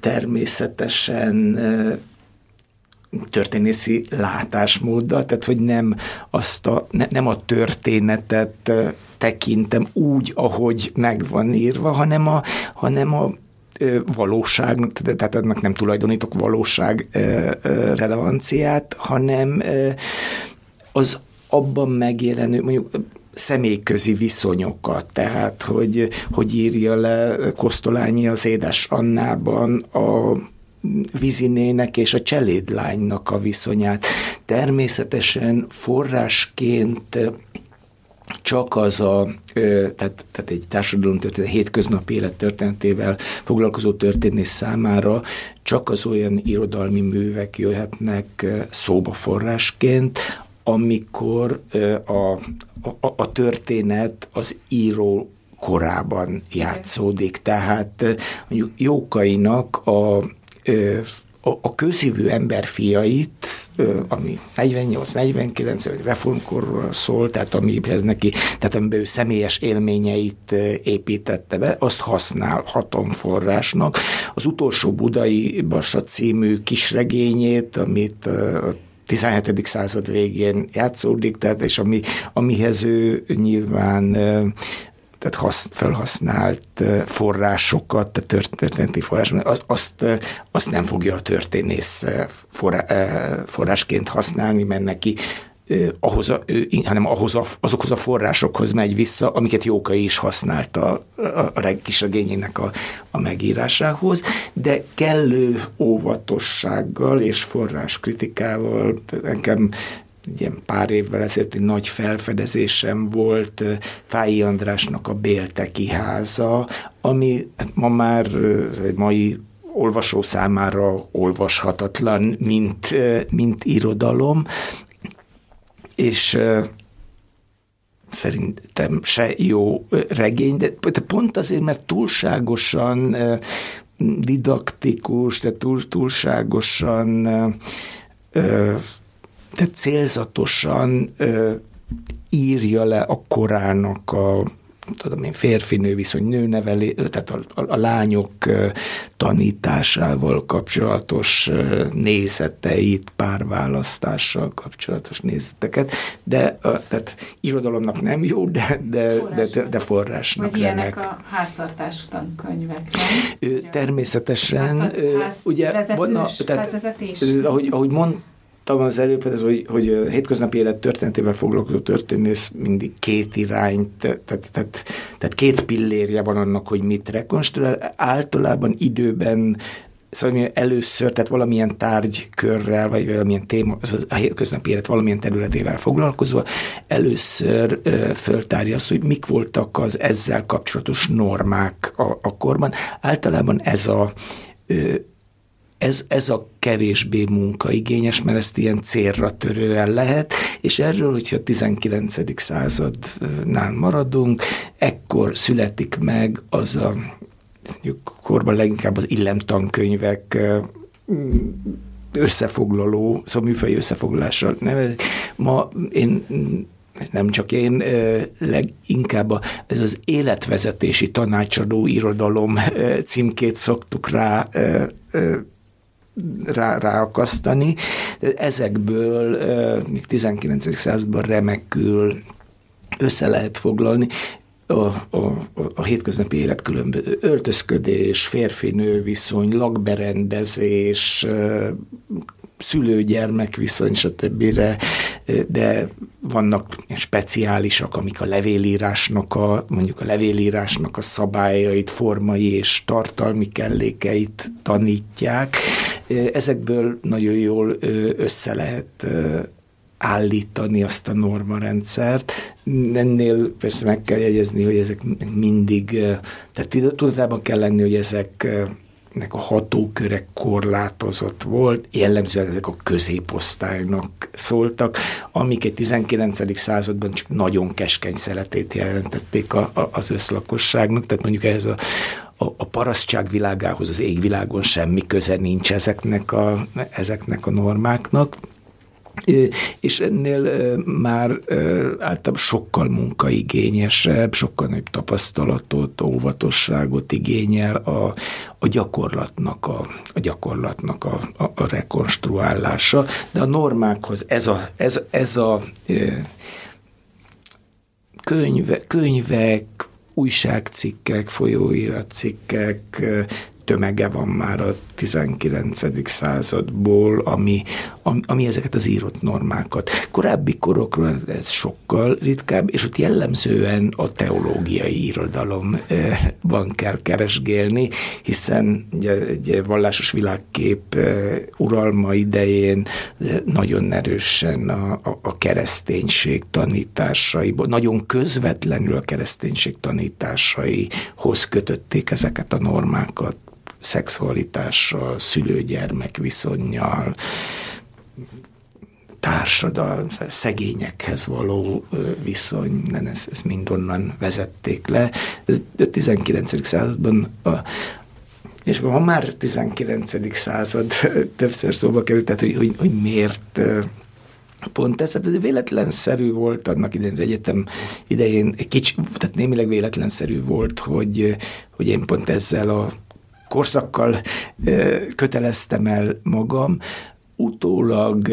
Természetesen történészi látásmóddal, tehát hogy nem, azt a, ne, nem a történetet tekintem úgy, ahogy meg van írva, hanem a, hanem a valóságnak, tehát ennek nem tulajdonítok valóság relevanciát, hanem az abban megjelenő, mondjuk személyközi viszonyokat, tehát hogy, hogy írja le Kosztolányi az Édes Annában a vízinének és a cselédlánynak a viszonyát. Természetesen forrásként csak az a, tehát, tehát egy társadalomtörténet, hétköznapi élet történetével foglalkozó történész számára csak az olyan irodalmi művek jöhetnek szóba forrásként, amikor a, a, a történet az író korában játszódik. Tehát mondjuk Jókainak a, a, a kőszívű emberfiait, ami negyvennyolc negyvenkilenc reformkorról szól, tehát amihez neki, tehát amiben ő személyes élményeit építette be, azt használhatom forrásnak. Az utolsó budai Barca című kisregényét, amit tizenhetedik század végén játszódik, tehát, és ami, amihez ő nyilván tehát hasz, felhasznált forrásokat, történeti forrásokat, azt, azt nem fogja a történész forrá, forrásként használni, mert neki ahhoz a, ő, hanem ahhoz a, azokhoz a forrásokhoz megy vissza, amiket Jókai is használta a, a, a kisregényének a, a megírásához, de kellő óvatossággal és forráskritikával. Nekem ilyen pár évvel ezelőtt egy nagy felfedezésem volt Fáy Andrásnak a Bélteki háza, ami ma már egy mai olvasó számára olvashatatlan, mint, mint irodalom, és szerintem se jó regény, de pont azért, mert túlságosan didaktikus, de túl, túlságosan de célzatosan írja le a korának a tudom én, férfi-nő viszony, nőnevelés, tehát a, a, a lányok tanításával kapcsolatos nézeteit, párválasztással kapcsolatos nézeteket, de a, tehát irodalomnak nem jó, de, de, forrás, de, de forrásnak vagy remek. Vagy a háztartás tankönyvek, nem? Természetesen. Háztart, ugye, vezetős, van a, tehát, ahogy, ahogy mondtam, Talán az előbb, az, hogy, hogy a hétköznapi élet történetével foglalkozó történész mindig két irányt, tehát, tehát, tehát két pillérje van annak, hogy mit rekonstruál. Általában időben, szóval először, tehát valamilyen tárgykörrel, vagy valamilyen téma, az a hétköznapi élet valamilyen területével foglalkozva, először ö, föltárja azt, hogy mik voltak az ezzel kapcsolatos normák a, a korban. Általában ez a... Ö, Ez, ez a kevésbé munkaigényes, mert ezt ilyen célra törően lehet, és erről, hogyha a tizenkilencedik századnál maradunk, ekkor születik meg az a korban leginkább az illemtankönyvek összefoglaló, szóval műfaji összefoglalással nevezik. Ma én nem csak én, leginkább ez az életvezetési tanácsadó irodalom címkét szoktuk rá Rá, ráakasztani. Ezekből még tizenkilencedik században remekül össze lehet foglalni a, a, a hétköznapi élet különböző öltözködés, férfi-nő viszony, lakberendezés, szülő-gyermek viszony, stb. De vannak speciálisak, amik a levélírásnak a, mondjuk a levélírásnak a szabályait, formai és tartalmi kellékeit tanítják. Ezekből nagyon jól össze lehet állítani azt a normarendszert. Ennél persze meg kell jegyezni, hogy ezek mindig, tehát tudatában kell lenni, hogy ezek nek a hatókörek korlátozott volt, jellemzően ezek a középosztálynak szóltak, amik egy tizenkilencedik században csak nagyon keskeny szeletét jelentették a, a, az összlakosságnak, tehát mondjuk ehhez a, a, a parasztság világához, az égvilágon semmi köze nincs ezeknek a, ezeknek a normáknak, és ennél már általában sokkal munkaigényesebb, sokkal nagyobb tapasztalatot, óvatosságot igényel a, a gyakorlatnak, a, a, gyakorlatnak a, a, a rekonstruálása, de a normákhoz ez a, ez, ez a könyve, könyvek, újságcikkek, folyóiratcikkek tömege van már a tizenkilencedik századból, ami, ami, ami ezeket az írott normákat. Korábbi korokról ez sokkal ritkább, és ott jellemzően a teológiai irodalomban kell keresgélni, hiszen egy vallásos világkép uralma idején nagyon erősen a, a, a kereszténység tanításaiból, nagyon közvetlenül a kereszténység tanításaihoz kötötték ezeket a normákat. Szexualitással, szülő-gyermek viszonnyal, társadalom, szegényekhez való viszony, nem, ez, ez mind onnan vezették le. Ez a tizenkilencedik században, a, és ha már tizenkilencedik század többször szóba került, tehát hogy, hogy, hogy miért pont ez, hát ez véletlenszerű volt annak idején, az egyetem idején, kicsi, tehát némileg véletlenszerű volt, hogy, hogy én pont ezzel a korszakkal köteleztem el magam, utólag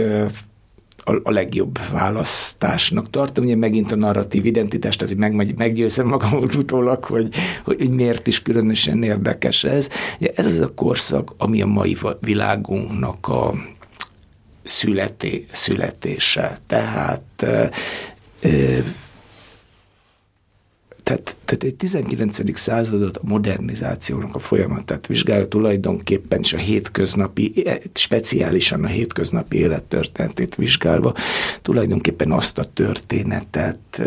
a legjobb választásnak tartom, ugye megint a narratív identitás, tehát hogy meggyőzem magam utólag, hogy, hogy miért is különösen érdekes ez. Ugye ez az a korszak, ami a mai világunknak a születé, születése. Tehát Tehát, tehát egy tizenkilencedik századot a modernizációnak a folyamatát vizsgálja tulajdonképpen, és a hétköznapi, speciálisan a hétköznapi élettörténetét vizsgálva, tulajdonképpen azt a történetet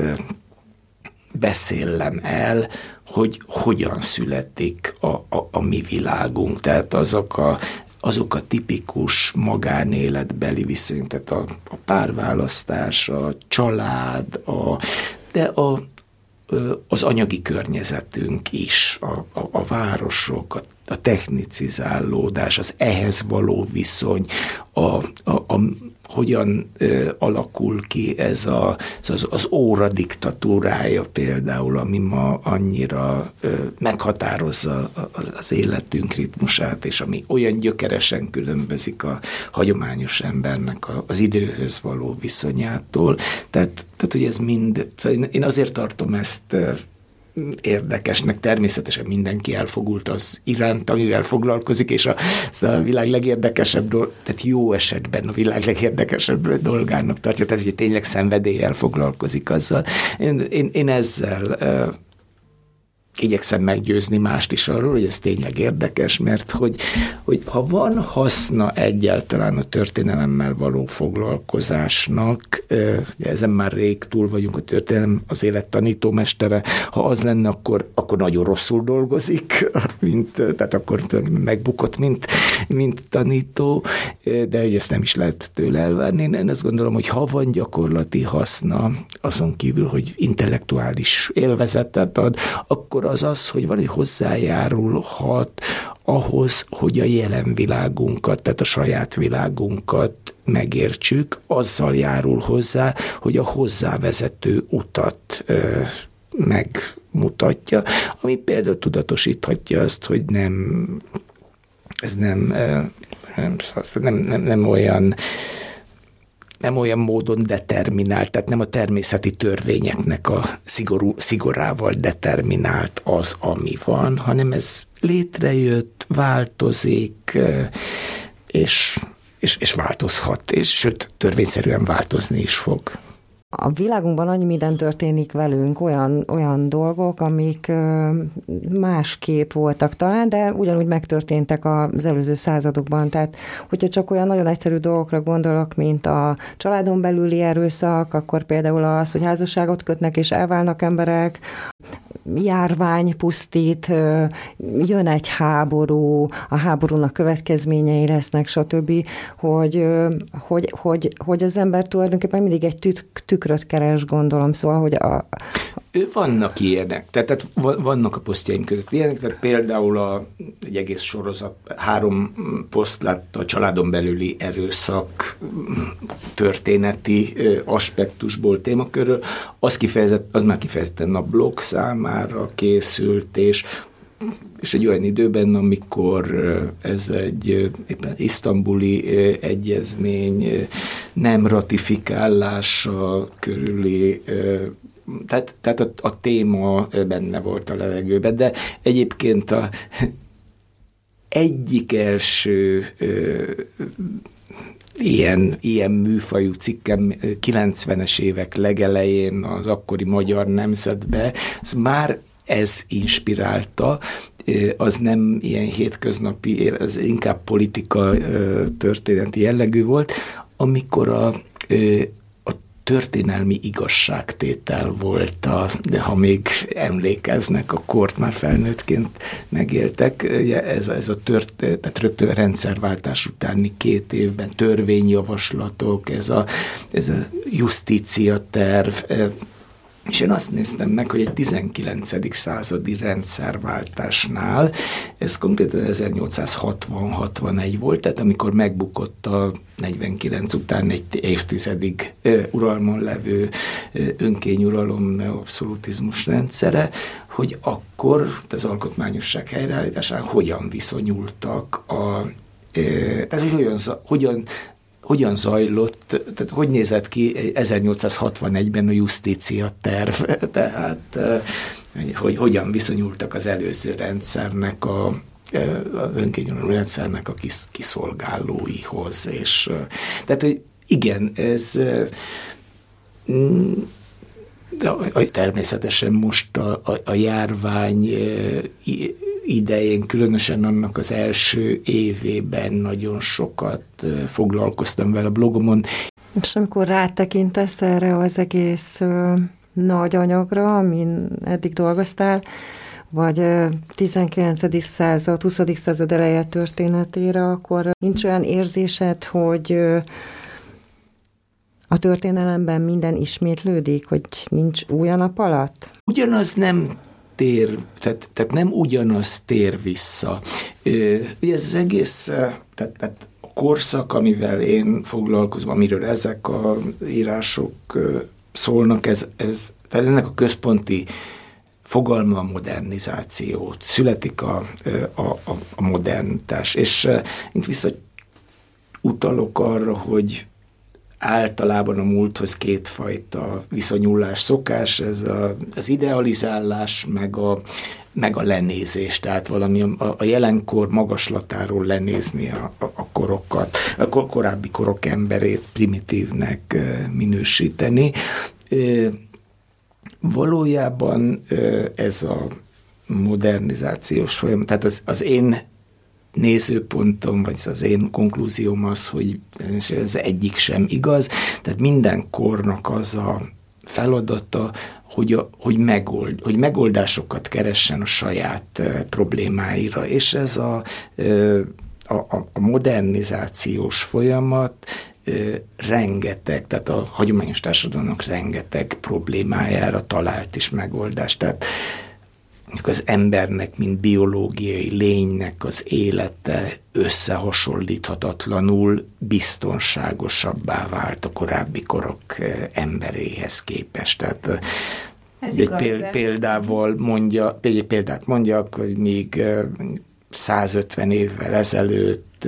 beszélem el, hogy hogyan születik a, a, a mi világunk, tehát azok a azok a tipikus magánéletbeli viszonyok, tehát a, a párválasztás, a család, a, de a, az anyagi környezetünk is, a, a, a városok, a, a technicizálódás, az ehhez való viszony, a, a, a, hogyan alakul ki ez a, az, az óra diktatúrája például, ami ma annyira meghatározza az életünk ritmusát, és ami olyan gyökeresen különbözik a hagyományos embernek az időhöz való viszonyától. Tehát, tehát hogy ez mind, én azért tartom ezt érdekesnek, természetesen mindenki elfogult az iránt, amivel foglalkozik, és a, a világ legérdekesebb dolg, tehát jó esetben a világ legérdekesebb dolgának tartja, tehát hogy tényleg szenvedéllyel foglalkozik azzal. Én, én, én ezzel uh, igyekszem meggyőzni mást is arról, hogy ez tényleg érdekes, mert hogy, hogy ha van haszna egyáltalán a történelemmel való foglalkozásnak, ezen már rég túl vagyunk, a történelem az élet tanítómestere, ha az lenne, akkor, akkor nagyon rosszul dolgozik, mint, tehát akkor megbukott, mint, mint tanító, de hogy ezt nem is lehet tőle elvárni. Én azt gondolom, hogy ha van gyakorlati haszna, azon kívül, hogy intellektuális élvezetet ad, akkor az az, hogy valahogy hozzájárulhat ahhoz, hogy a jelen világunkat, tehát a saját világunkat megértsük, azzal járul hozzá, hogy a hozzávezető utat ö, megmutatja, ami például tudatosíthatja azt, hogy nem ez nem ö, nem, nem, nem, nem olyan nem olyan módon determinált, tehát nem a természeti törvényeknek a szigorú, szigorával determinált az, ami van, hanem ez létrejött, változik, és, és, és változhat, és sőt, törvényszerűen változni is fog. A világunkban annyi minden történik velünk, olyan, olyan dolgok, amik másképp voltak talán, de ugyanúgy megtörténtek az előző századokban. Tehát, hogyha csak olyan nagyon egyszerű dolgokra gondolok, mint a családon belüli erőszak, akkor például az, hogy házasságot kötnek és elválnak emberek, járvány pusztít, jön egy háború, a háborúnak következményei lesznek, stb., hogy, hogy, hogy, hogy az ember tulajdonképpen mindig egy tük, tükröt keres, gondolom, szóval, hogy a... Vannak ilyenek, tehát, tehát vannak a posztjaim között ilyenek, tehát például a, egy egész sorozat, három poszt lett a családon belüli erőszak történeti aspektusból, témakörről, az, kifejezett, az már kifejezetten a blog számára készült, és és egy olyan időben, amikor ez egy éppen isztambuli egyezmény nem ratifikálása körüli, tehát, tehát a, a téma benne volt a levegőben, de egyébként a egyik első Ilyen, ilyen műfajú cikkem kilencvenes évek legelején az akkori Magyar Nemzetbe, az már ez inspirálta, az nem ilyen hétköznapi, az inkább politika történeti jellegű volt, amikor a, a történelmi igazságtétel volt, a, de ha még emlékeznek, a kort már felnőttként megéltek, ez, ez a tört, tehát rögtön a rendszerváltás utáni két évben törvényjavaslatok, ez a, ez a justíciaterv. És én azt néztem meg, hogy egy tizenkilencedik századi rendszerváltásnál, ez konkrétan ezernyolcszázhatvan-hatvanegy volt, tehát amikor megbukott a negyvenkilenc után egy évtizedig uralmon levő önkényuralom abszolutizmus rendszere, hogy akkor az alkotmányosság helyreállításán hogyan viszonyultak a... Tehát hogyan... hogyan Hogyan zajlott, tehát hogy nézett ki ezernyolcszázhatvanegyben a justícia terv, tehát hogy hogyan viszonyultak az előző rendszernek, a, az önkényuralmi rendszernek a kis, kiszolgálóihoz. És, tehát, hogy igen, ez de természetesen most a, a, a járvány idején, különösen annak az első évében nagyon sokat foglalkoztam vele a blogomon. És amikor rátekintesz erre az egész ö, nagy anyagra, amin eddig dolgoztál, vagy tizenkilencedik század, huszadik század eleje történetére, akkor nincs olyan érzésed, hogy a történelemben minden ismétlődik, hogy nincs új a nap alatt? Ugyanaz nem tér, tehát, tehát nem ugyanaz tér vissza. Ugye ez az egész, tehát, tehát a korszak, amivel én foglalkozom, amiről ezek a írások szólnak, ez, ez, tehát ennek a központi fogalma a modernizáció, születik a, a, a, a modernitás. És itt visszautalok arra, hogy általában a múlthoz kétfajta viszonyulás szokás, ez a, az idealizálás, meg a, meg a lenézés, tehát valami a, a jelenkor magaslatáról lenézni a, a korokat, a kor, korábbi korok emberét primitívnek minősíteni. Valójában ez a modernizációs folyamat, tehát az, az én nézőpontom, vagy az én konklúzióm az, hogy ez egyik sem igaz, tehát minden kornak az a feladata, hogy, a, hogy, megold, hogy megoldásokat keressen a saját problémáira, és ez a, a, a modernizációs folyamat rengeteg, tehát a hagyományos társadalomnak rengeteg problémájára talált is megoldást, tehát az embernek, mint biológiai lénynek az élete összehasonlíthatatlanul biztonságosabbá vált a korábbi korok emberéhez képest. Tehát ez egy igaz, példával mondja, egy példát mondjak, hogy még százötven évvel ezelőtt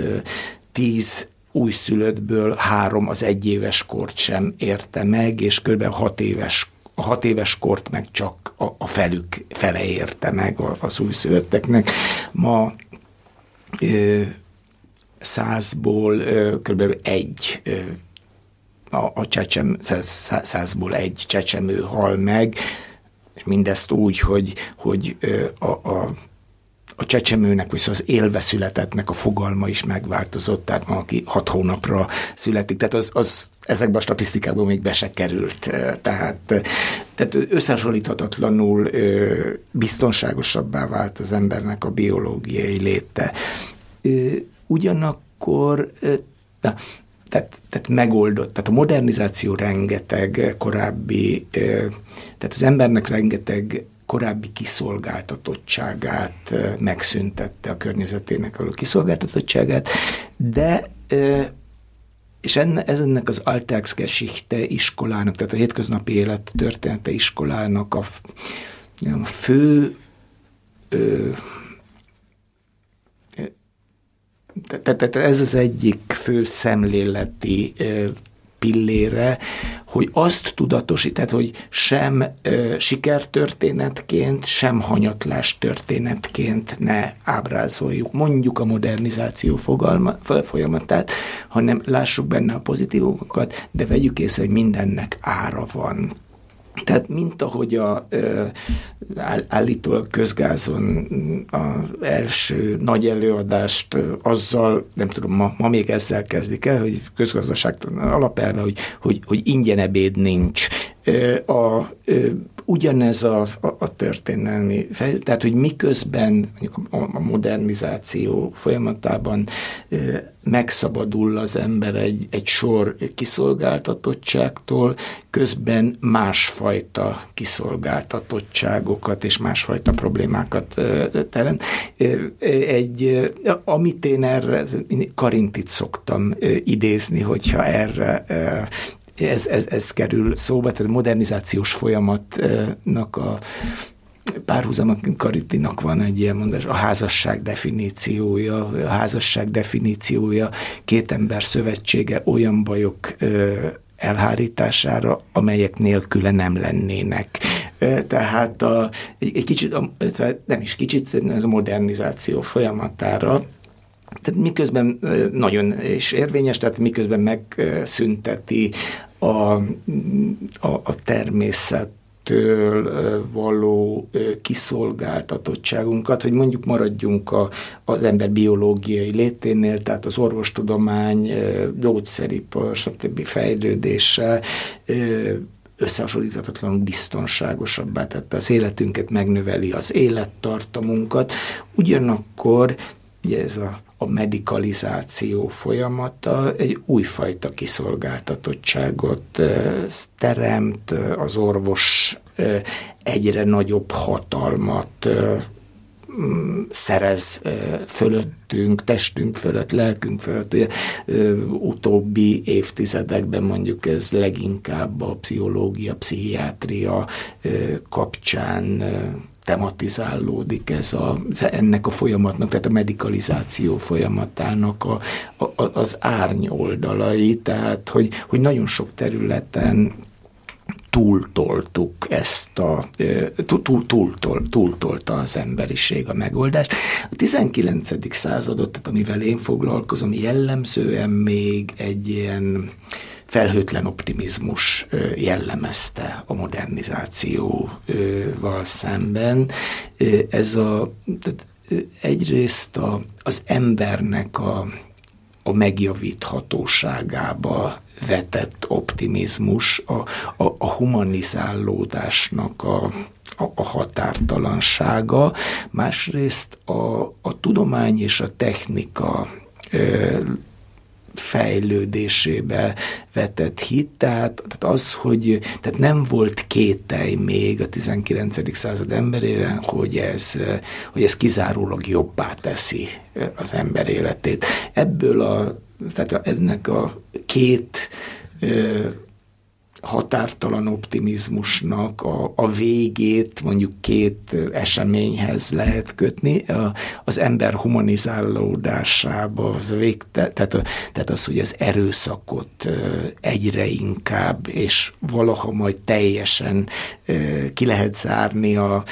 tíz újszülöttből három az egyéves kort sem érte meg, és kb. hat éves A hat éves kort meg csak a, a felük fele érte meg az újszülötteknek. Ma ö, százból ö, körülbelül egy ö, a, a csecsemő, száz, százból egy csecsemő hal meg, és mindezt úgy, hogy, hogy ö, a, a a csecsemőnek, viszont az élve születetnek a fogalma is megváltozott, tehát ma aki hat hónapra születik, tehát az, az ezekben a statisztikákban még be se került. Tehát, tehát összehasonlíthatatlanul biztonságosabbá vált az embernek a biológiai léte. Ugyanakkor na, tehát, tehát megoldott, tehát a modernizáció rengeteg korábbi, tehát az embernek rengeteg korábbi kiszolgáltatottságát megszüntette, a környezetének való kiszolgáltatottságát, de és enne, ez ennek az Alltagsgeschichte iskolának, tehát a hétköznapi élet története iskolának a, a fő ö, tehát, tehát ez az egyik fő szemléleti ö, pillére, hogy azt tudatosít, tehát hogy sem ö, sikertörténetként, sem hanyatlás történetként ne ábrázoljuk mondjuk a modernizáció fogalma, folyamatát, hanem lássuk benne a pozitívumokat, de vegyük észre, hogy mindennek ára van. Tehát mint ahogy a, ö, állítólag közgázon az első nagy előadást ö, azzal, nem tudom, ma, ma még ezzel kezdik el, hogy közgazdaság alapelve, hogy, hogy, hogy ingyen ebéd nincs. Ö, a, ö, ugyanez a, a, a történelmi, tehát hogy miközben a, a modernizáció folyamatában ö, megszabadul az ember egy, egy sor kiszolgáltatottságtól, közben másfajta kiszolgáltatottságokat és másfajta problémákat teremt. Egy, amit én erre, Karintit szoktam idézni, hogyha erre ez, ez, ez kerül szóba, tehát a modernizációs folyamatnak a párhuzamak Karinthynak van egy ilyen mondás, a házasság definíciója, a házasság definíciója két ember szövetsége olyan bajok elhárítására, amelyek nélküle nem lennének. Tehát a, egy, egy kicsit, a, nem is kicsit, ez a modernizáció folyamatára, tehát miközben nagyon is érvényes, tehát miközben megszünteti a, a, a természet től való kiszolgáltatottságunkat, hogy mondjuk maradjunk a, az ember biológiai léténél, tehát az orvostudomány, gyógyszeripar, stb. Fejlődése összehasonlíthatatlanul biztonságosabbá tette az életünket, megnöveli az élettartamunkat. Ugyanakkor ugye ez a, a medikalizáció folyamata egy újfajta kiszolgáltatottságot teremt, az orvos egyre nagyobb hatalmat szerez fölöttünk, testünk fölött, lelkünk fölött. Utóbbi évtizedekben mondjuk ez leginkább a pszichológia, pszichiátria kapcsán tematizálódik ez a, ennek a folyamatnak, tehát a medikalizáció folyamatának a, a, az árnyoldalai, tehát hogy, hogy nagyon sok területen túltoltuk ezt a, túltolta túl, túl az emberiség a megoldást. A tizenkilencedik századot, tehát amivel én foglalkozom, jellemzően még egy ilyen felhőtlen optimizmus jellemezte a modernizációval szemben. Ez a, tehát egyrészt a, az embernek a, a megjavíthatóságába vetett optimizmus, a, a, a humanizálódásnak a, a, a határtalansága, másrészt a, a tudomány és a technika ö, fejlődésébe vetett hit, tehát, tehát az, hogy tehát nem volt kételj még a tizenkilencedik század emberében, hogy ez, hogy ez kizárólag jobbá teszi az ember életét. Ebből a Tehát ennek a két ö, határtalan optimizmusnak a, a végét mondjuk két eseményhez lehet kötni. A, az ember humanizálódásába, az a végte, tehát, a, tehát az, hogy az erőszakot ö, egyre inkább, és valaha majd teljesen ö, ki lehet zárni a,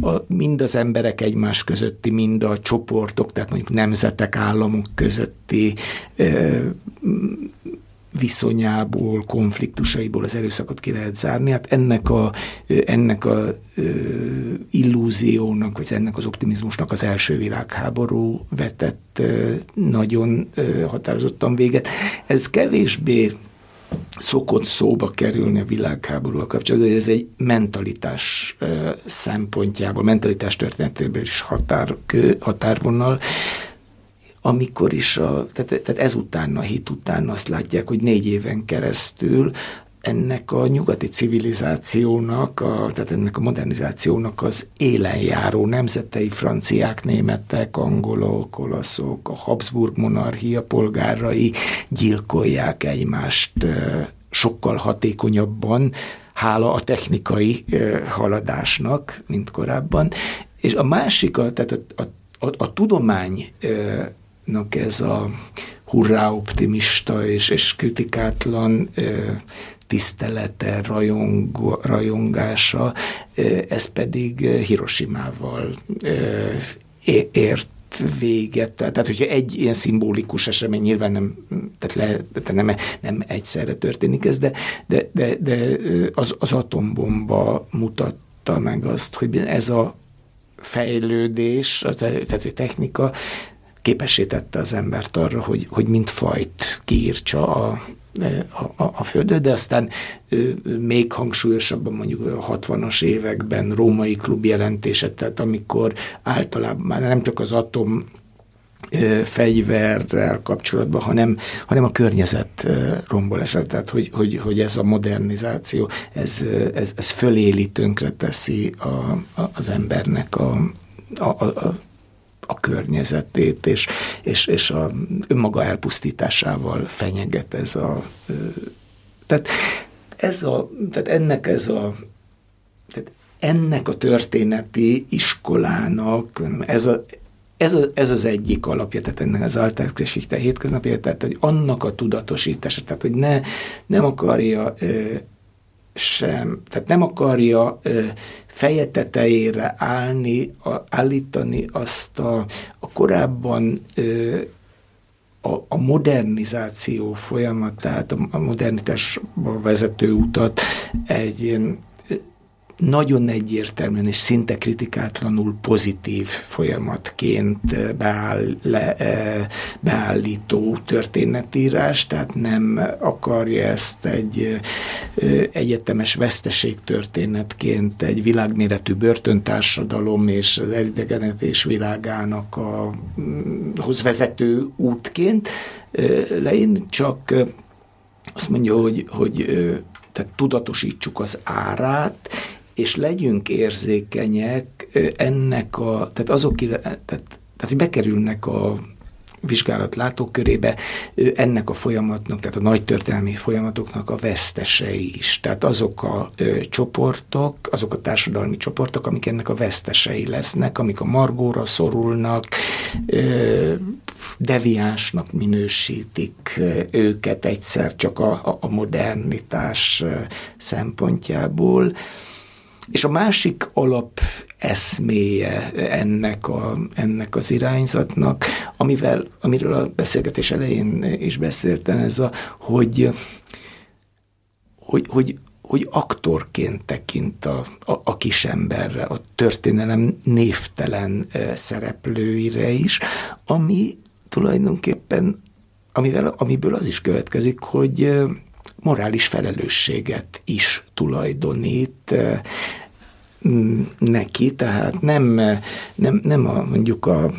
a, mind az emberek egymás közötti, mind a csoportok, tehát mondjuk nemzetek, államok közötti ö, viszonyából, konfliktusaiból az erőszakot ki lehet zárni. Hát ennek a, ennek a ö, illúziónak, vagy ennek az optimizmusnak az első világháború vetett ö, nagyon ö, határozottan véget. Ez kevésbé szokott szóba kerülni a világháborúval kapcsolatban, hogy ez egy mentalitás ö, szempontjából, mentalitás történetéből is határ, határvonal, amikor is, a, tehát, tehát ezután, a hét után azt látják, hogy négy éven keresztül ennek a nyugati civilizációnak, a, tehát ennek a modernizációnak az élenjáró nemzetei, franciák, németek, angolok, olaszok, a Habsburg monarchia polgárai gyilkolják egymást sokkal hatékonyabban, hála a technikai haladásnak, mint korábban. És a másik, tehát a, a A, a tudománynak ez a hurrá optimista és, és kritikátlan tisztelete, rajong, rajongása, ez pedig Hirosimával ért véget. Tehát, hogyha egy ilyen szimbolikus esemény, nyilván nem, tehát le, tehát nem, nem egyszerre történik ez, de, de, de, de az, az atombomba mutatta meg azt, hogy ez a fejlődés, tehát a technika képessé tette az embert arra, hogy, hogy mint fajt kiírtsa a, a, a földöt, de aztán még hangsúlyosabban mondjuk a hatvanas években római klub jelentése, tehát amikor általában már nem csak az atom fegyverrel kapcsolatban, hanem, hanem a környezet rombolását, tehát hogy, hogy, hogy ez a modernizáció, ez, ez, ez föléli, tönkre teszi a, a, az embernek a, a, a, a környezetét, és, és, és a önmaga elpusztításával fenyeget ez a... Tehát, ez a, tehát ennek ez a... Tehát ennek a történeti iskolának ez a Ez, a, ez az egyik alapja, tehát ennek az Alltagsgeschichte hétköznapja, tehát hogy annak a tudatosítása, tehát hogy ne, nem akarja ö, sem, tehát nem akarja ö, feje tetejére állni, a, állítani azt a, a korábban ö, a, a modernizáció folyamatát, a, a modernitásba vezető utat egy ilyen nagyon egyértelműen és szinte kritikátlanul pozitív folyamatként beáll, le, beállító történetírás, tehát nem akarja ezt egy egyetemes veszteségtörténetként, egy világméretű börtöntársadalom és az elidegenetés világának a, hoz vezető útként leírni, csak azt mondja, hogy, hogy tehát tudatosítsuk az árát, és legyünk érzékenyek ennek a, tehát azok, tehát, tehát hogy bekerülnek a vizsgálat látókörébe ennek a folyamatnak, tehát a nagy történelmi folyamatoknak a vesztesei is. Tehát azok a ö, csoportok, azok a társadalmi csoportok, amik ennek a vesztesei lesznek, amik a margóra szorulnak, ö, deviánsnak minősítik őket egyszer csak a, a modernitás szempontjából. És a másik alap eszméje ennek, a, ennek az irányzatnak, amivel, amiről a beszélgetés elején is beszéltem, ez a, hogy, hogy, hogy, hogy aktorként tekint a, a, a kisemberre, a történelem névtelen szereplőire is, ami tulajdonképpen, amivel, amiből az is következik, hogy morális felelősséget is tulajdonít neki, tehát nem, nem, nem a, mondjuk a,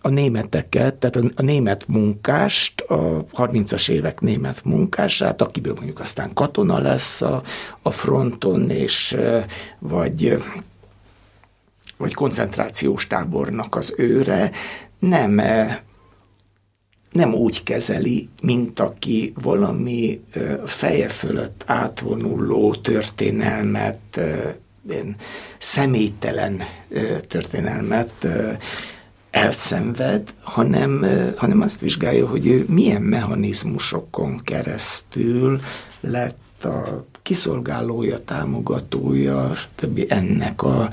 a németeket, tehát a, a német munkást, a harmincas évek német munkását, akiből mondjuk aztán katona lesz a, a fronton, és vagy, vagy koncentrációs tábornak az őre, nem nem úgy kezeli, mint aki valami feje fölött átvonuló történelmet, személytelen történelmet elszenved, hanem, hanem azt vizsgálja, hogy ő milyen mechanizmusokon keresztül lett a kiszolgálója, támogatója, stb. ennek a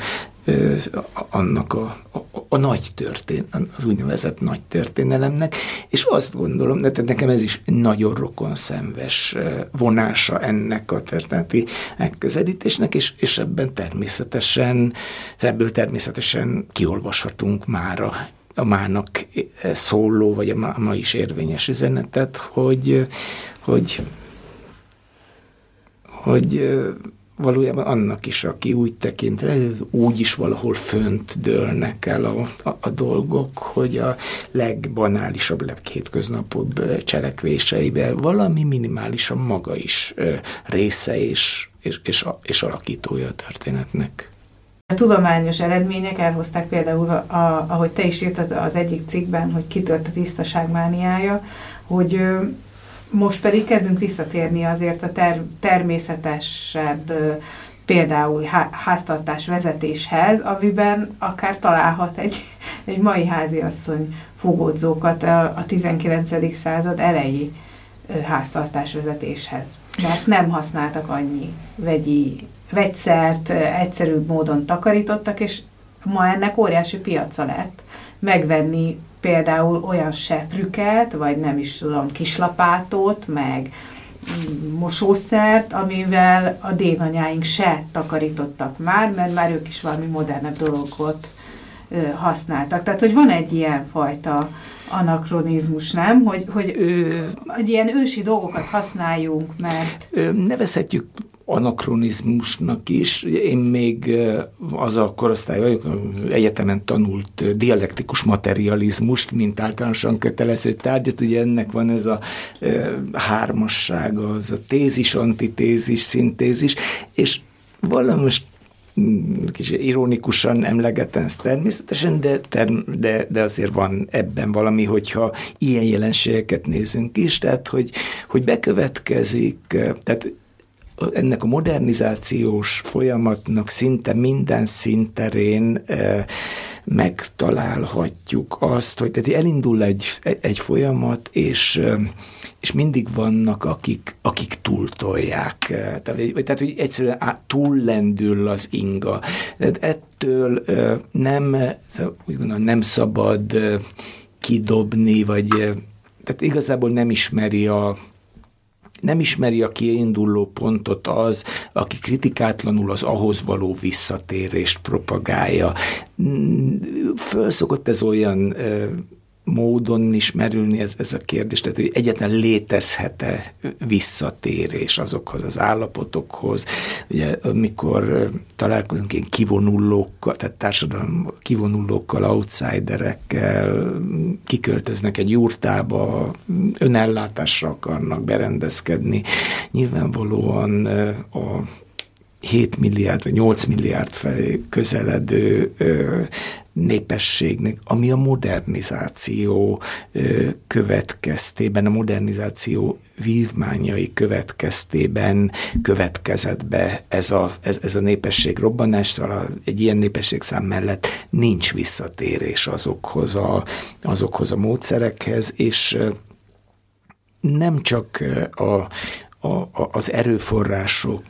annak a, a, a nagy történelem, az úgynevezett nagy történelemnek, és azt gondolom, de nekem ez is nagyon rokonszenves vonása ennek a történeti megközelítésnek, és, és ebben természetesen, ebből természetesen kiolvashatunk mára, a mának szóló, vagy a ma, ma is érvényes üzenetet, hogy, hogy, hogy valójában annak is, aki úgy tekint rá, úgy is valahol fönt dőlnek el a, a, a dolgok, hogy a legbanálisabb, leghétköznapibb cselekvéseiben valami minimálisan maga is ö, része és, és, és, a, és alakítója a történetnek. A tudományos eredmények elhozták például, a, ahogy te is írtad az egyik cikkben, hogy kitört a tisztaságmániája, hogy ö, most pedig kezdünk visszatérni azért a ter- természetesebb például há- háztartás vezetéshez, amiben akár találhat egy, egy mai háziasszony fogódzókat a, a tizenkilencedik század eleji háztartás vezetéshez. Mert nem használtak annyi vegyi vegyszert, egyszerűbb módon takarítottak, és ma ennek óriási piaca lett megvenni például olyan seprüket, vagy nem is tudom, kislapátot, meg mosószert, amivel a dédanyáink se takarítottak már, mert már ők is valami modernebb dolgot ö, használtak. Tehát, hogy van egy ilyen fajta anakronizmus, nem? Hogy, hogy, ö, hogy ilyen ősi dolgokat használjunk, mert... Ö, nevezhetjük anakronizmusnak is. Én még az a korosztály vagyok, egyetemen tanult dialektikus materializmust, mint általánosan kötelező tárgyat, ugye ennek van ez a hármassága, az a tézis, antitézis, szintézis, és valami most kicsit ironikusan emlegetem ezt természetesen, de, de, de azért van ebben valami, hogyha ilyen jelenségeket nézünk is, tehát hogy, hogy bekövetkezik, tehát ennek a modernizációs folyamatnak szinte minden szinterén e, megtalálhatjuk azt, hogy tehát elindul egy, egy folyamat, és, és mindig vannak, akik, akik túltolják. Tehát, tehát hogy egyszerűen á, túllendül az inga. Tehát ettől e, nem, úgy gondolom, nem szabad e, kidobni, vagy e, tehát igazából nem ismeri a Nem ismeri a kiinduló pontot az, aki kritikátlanul az ahhoz való visszatérést propagálja. Fölszokott ez olyan módon is merülni ez, ez a kérdés, tehát hogy egyetlen létezhet-e visszatérés azokhoz az állapotokhoz. Ugye amikor találkozunk ilyen kivonullókkal, tehát társadalom kivonullókkal, outsiderekkel, kiköltöznek egy jurtába, önellátásra akarnak berendezkedni. Nyilvánvalóan a hét milliárd vagy nyolc milliárd felé közeledő népességnek, ami a modernizáció következtében, a modernizáció vívmányai következtében következett be ez a, ez, ez a népesség robbanás, szóval egy ilyen népességszám mellett nincs visszatérés azokhoz a, azokhoz a módszerekhez, és nem csak a, a, az erőforrások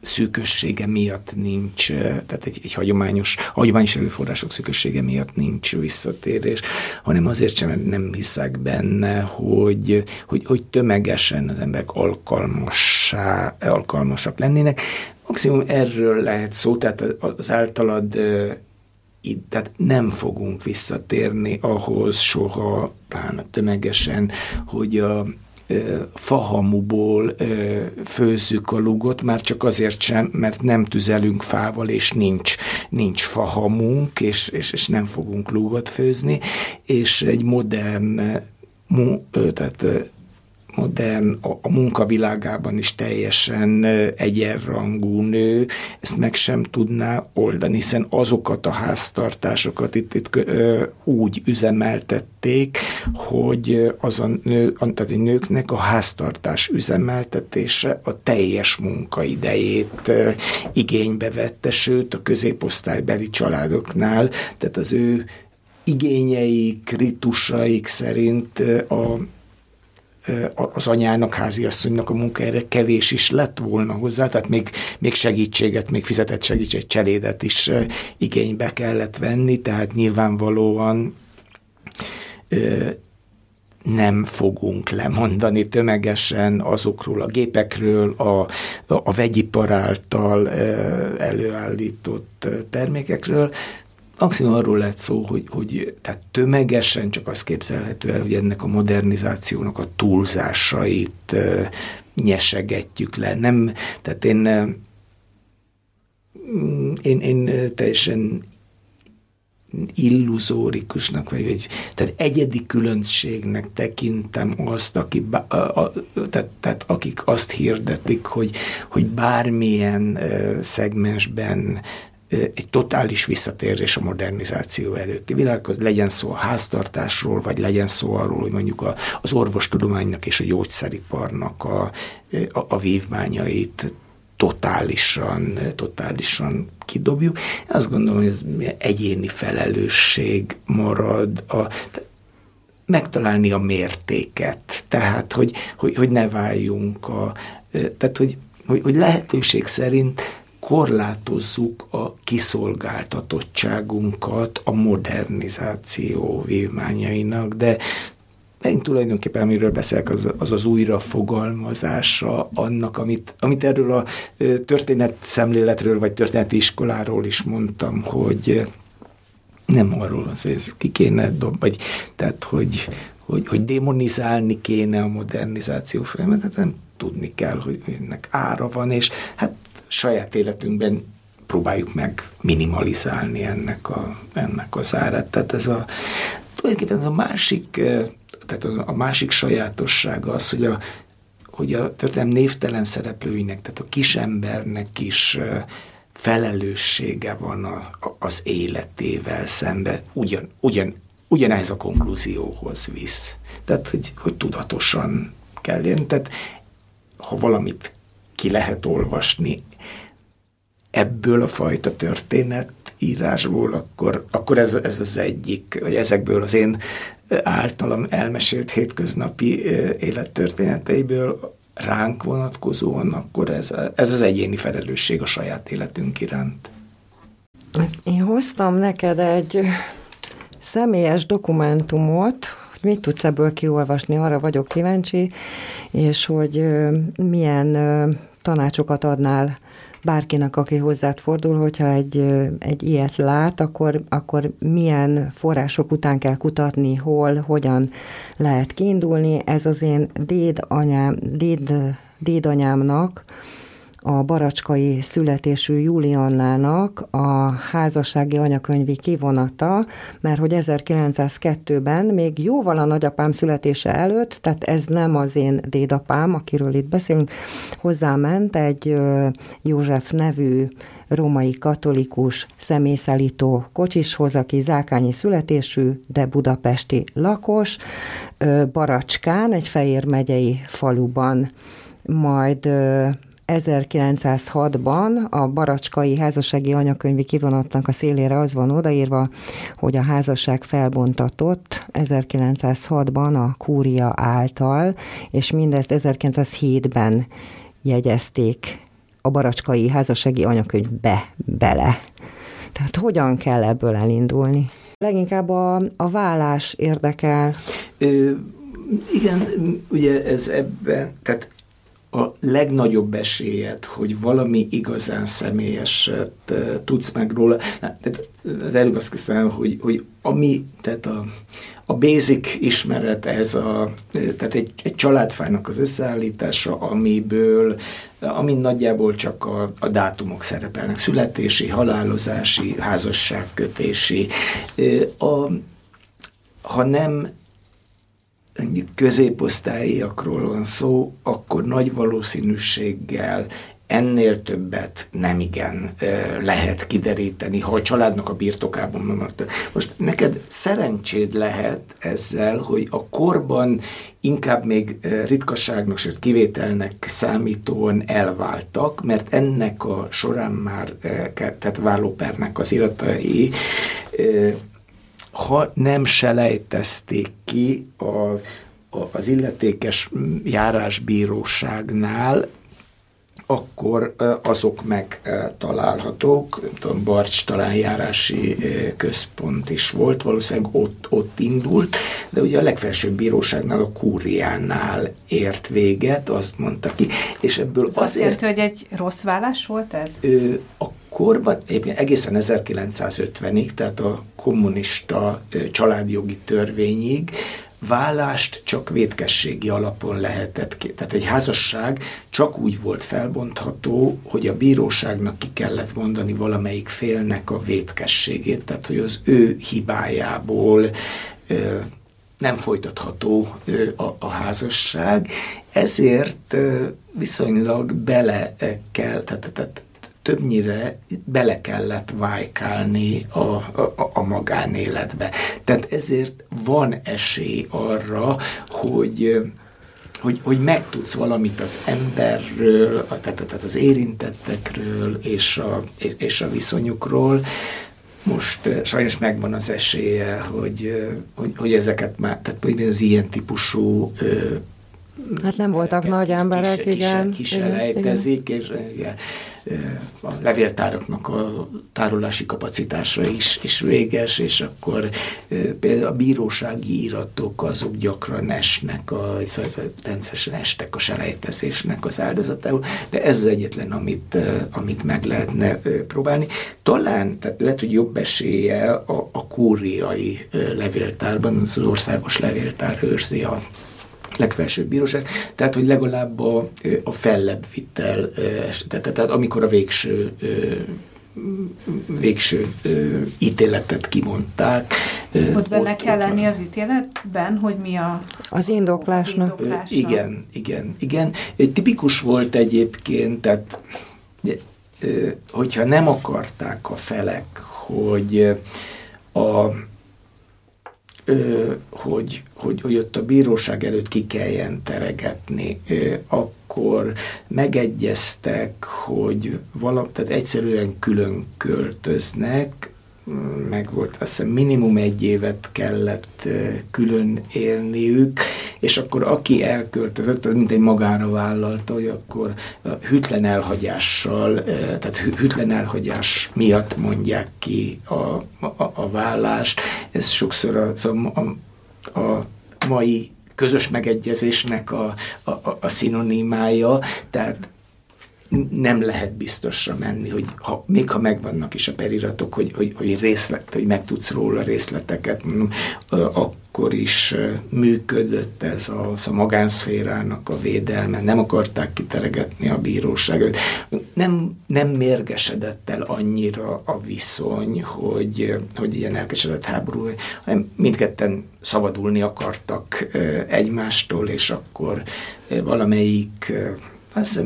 szűkössége miatt nincs, tehát egy, egy hagyományos, hagyományos előforrások szűkössége miatt nincs visszatérés, hanem azért sem, nem hiszek benne, hogy, hogy, hogy tömegesen az emberek alkalmassá, alkalmasak lennének. Maximum erről lehet szó, tehát az általad itt, tehát nem fogunk visszatérni ahhoz soha, talán tömegesen, hogy a fahamuból főzzük a lugot, már csak azért sem, mert nem tüzelünk fával, és nincs, nincs fahamunk, és, és, és nem fogunk lugot főzni, és egy modern, tehát modern, a, a munkavilágában is teljesen egyenrangú nő ezt meg sem tudná oldani, hiszen azokat a háztartásokat itt, itt úgy üzemeltették, hogy az a, nő, tehát a nőknek a háztartás üzemeltetése a teljes munkaidejét igénybe vette, sőt a középosztálybeli családoknál, tehát az ő igényeik, ritusaik szerint a az anyának, háziasszonynak a munkájára kevés is lett volna hozzá, tehát még, még segítséget, még fizetett segítség, cselédet is igénybe kellett venni, tehát nyilvánvalóan nem fogunk lemondani tömegesen azokról a gépekről, a, a vegyipar által előállított termékekről. Maximum arról lehet szó, hogy, hogy tehát tömegesen csak az képzelhető el, hogy ennek a modernizációnak a túlzásait e, nyesegetjük le. Nem, tehát én, én, én teljesen illuzórikusnak, vagy, vagy tehát egyedi különbségnek tekintem azt, aki, a, a, tehát, tehát akik azt hirdetik, hogy, hogy bármilyen e, szegmensben egy totális visszatérés a modernizáció előtti világhoz, legyen szó a háztartásról, vagy legyen szó arról, hogy mondjuk a, az orvostudománynak és a gyógyszeriparnak a, a, a vívmányait totálisan, totálisan kidobjuk. Azt gondolom, hogy ez egyéni felelősség marad a... megtalálni a mértéket, tehát, hogy, hogy, hogy ne váljunk a... tehát, hogy, hogy, hogy lehetőség szerint korlátozzuk a kiszolgáltatottságunkat a modernizáció vívmányainak, de én tulajdonképpen, amiről beszélek, az az, az újrafogalmazása annak, amit, amit erről a történetszemléletről, vagy történeti iskoláról is mondtam, hogy nem arról az, hogy ez ki kéne dob, vagy, tehát, hogy, hogy, hogy démonizálni kéne a modernizáció folyamatot, nem tudni kell, hogy ennek ára van, és hát saját életünkben próbáljuk meg minimalizálni ennek, a, ennek az árát. Tehát ez a, tulajdonképpen ez a másik, tehát a másik sajátossága az, hogy a, hogy a történelem névtelen szereplőinek, tehát a kisembernek is felelőssége van a, a, az életével szemben, ugyan, ugyan, ugyanehhez a konklúzióhoz visz. Tehát, hogy, hogy tudatosan kell élni. Tehát, ha valamit ki lehet olvasni ebből a fajta történetírásból, akkor, akkor ez, ez az egyik, vagy ezekből az én általam elmesélt hétköznapi élettörténeteiből ránk vonatkozóan, akkor ez, ez az egyéni felelősség a saját életünk iránt. Én hoztam neked egy személyes dokumentumot, mit tudsz ebből kiolvasni, arra vagyok kíváncsi, és hogy milyen tanácsokat adnál bárkinek, aki hozzád fordul, hogyha egy, egy ilyet lát, akkor, akkor milyen források után kell kutatni, hol, hogyan lehet kiindulni. Ez az én dédanyám, déd, dédanyámnak, a baracskai születésű Juliannának a házassági anyakönyvi kivonata, mert hogy ezerkilencszázkettőben, még jóval a nagyapám születése előtt, tehát ez nem az én dédapám, akiről itt beszélünk, hozzáment egy József nevű római katolikus személyszállító kocsishoz, aki zákányi születésű, de budapesti lakos, Baracskán, egy Fejér megyei faluban. Majd ezerkilencszázhatban a baracskai házassági anyakönyvi kivonatnak a szélére az van odaírva, hogy a házasság felbontatott ezerkilencszázhatban a Kúria által, és mindezt ezerkilencszázhétben jegyezték a baracskai házassági anyakönyvbe bele. Tehát hogyan kell ebből elindulni? Leginkább a, a vállás érdekel. Ö, igen, ugye ez ebben, tehát a legnagyobb esélyed, hogy valami igazán személyeset e, tudsz meg róla. Na, tehát az előbb azt hiszem, hogy, hogy ami, tehát a, a basic ismeret, ez a, tehát egy, egy családfának az összeállítása, amiből, amin nagyjából csak a, a dátumok szerepelnek, születési, halálozási, házasságkötési. A, ha nem középosztályiakról van szó, akkor nagy valószínűséggel ennél többet nem igen lehet kideríteni, ha a családnak a birtokában maradt. Most neked szerencséd lehet ezzel, hogy a korban inkább még ritkaságnak, sőt kivételnek számítóan elváltak, mert ennek a során már, tehát vállópernek az iratai, ha nem selejtezték ki a, a, az illetékes járásbíróságnál, akkor azok megtalálhatók. Barcs talán járási központ is volt, valószínűleg ott, ott indult, de ugye a legfelsőbb bíróságnál, a Kúriánál ért véget, azt mondta ki. És ebből az azért... Azt hogy egy rossz vállás volt ez? A korban, egészen ezerkilencszázötvenig, tehát a kommunista családjogi törvényig, vállást csak vétkességi alapon lehetett ki. Tehát egy házasság csak úgy volt felbontható, hogy a bíróságnak ki kellett mondani valamelyik félnek a vétkességét, tehát hogy az ő hibájából ö, nem folytatható ö, a, a házasság, ezért ö, viszonylag bele kell, tehát, tehát többnyire bele kellett vájkálni a, a, a magánéletbe. Tehát ezért van esély arra, hogy, hogy, hogy megtudsz valamit az emberről, a, tehát az érintettekről és a, és a viszonyukról. Most sajnos megvan az esélye, hogy, hogy, hogy ezeket már, tehát az ilyen típusú... Hát nem voltak emberek, nagy emberek, kis, igen. Kiselejtezik, és igen, a levéltáraknak a tárolási kapacitása is, is véges, és akkor például a bírósági iratok azok gyakran esnek, a, rendszeresen estek a selejtezésnek az áldozatául, de ez az egyetlen, amit, amit meg lehetne próbálni. Talán, tehát lehet, hogy jobb eséllyel a, a kúriai levéltárban, az országos levéltár őrzi a legfelsőbb bíróság, tehát hogy legalább a, a fellebbvittel, tehát, tehát amikor a végső, végső ítéletet kimondták. Ott benne ott, kell ott lenni az ítéletben, hogy mi a... Az indoklásnak. Az indoklásnak. Igen, igen, igen. Tipikus volt egyébként, tehát hogyha nem akarták a felek, hogy a Hogy, hogy, hogy ott a bíróság előtt ki kelljen teregetni, akkor megegyeztek, hogy valami, tehát egyszerűen külön költöznek, meg volt, azt hiszem, minimum egy évet kellett külön élniük, és akkor aki elköltözött, mint egy magára vállalta, hogy akkor hűtlen elhagyással, tehát hűtlen elhagyás miatt mondják ki a, a, a vállást. Ez sokszor a, a, a mai közös megegyezésnek a, a, a, a szinonimája, tehát nem lehet biztosra menni, hogy ha, még ha megvannak is a periratok, hogy, hogy, hogy, részlet, hogy meg tudsz róla részleteket, akkor is működött ez a, az a magánszférának a védelme, nem akarták kiteregetni a bíróságot. Nem, nem mérgesedett el annyira a viszony, hogy, hogy ilyen elkeseredett háború, hanem mindketten szabadulni akartak egymástól, és akkor valamelyik, azt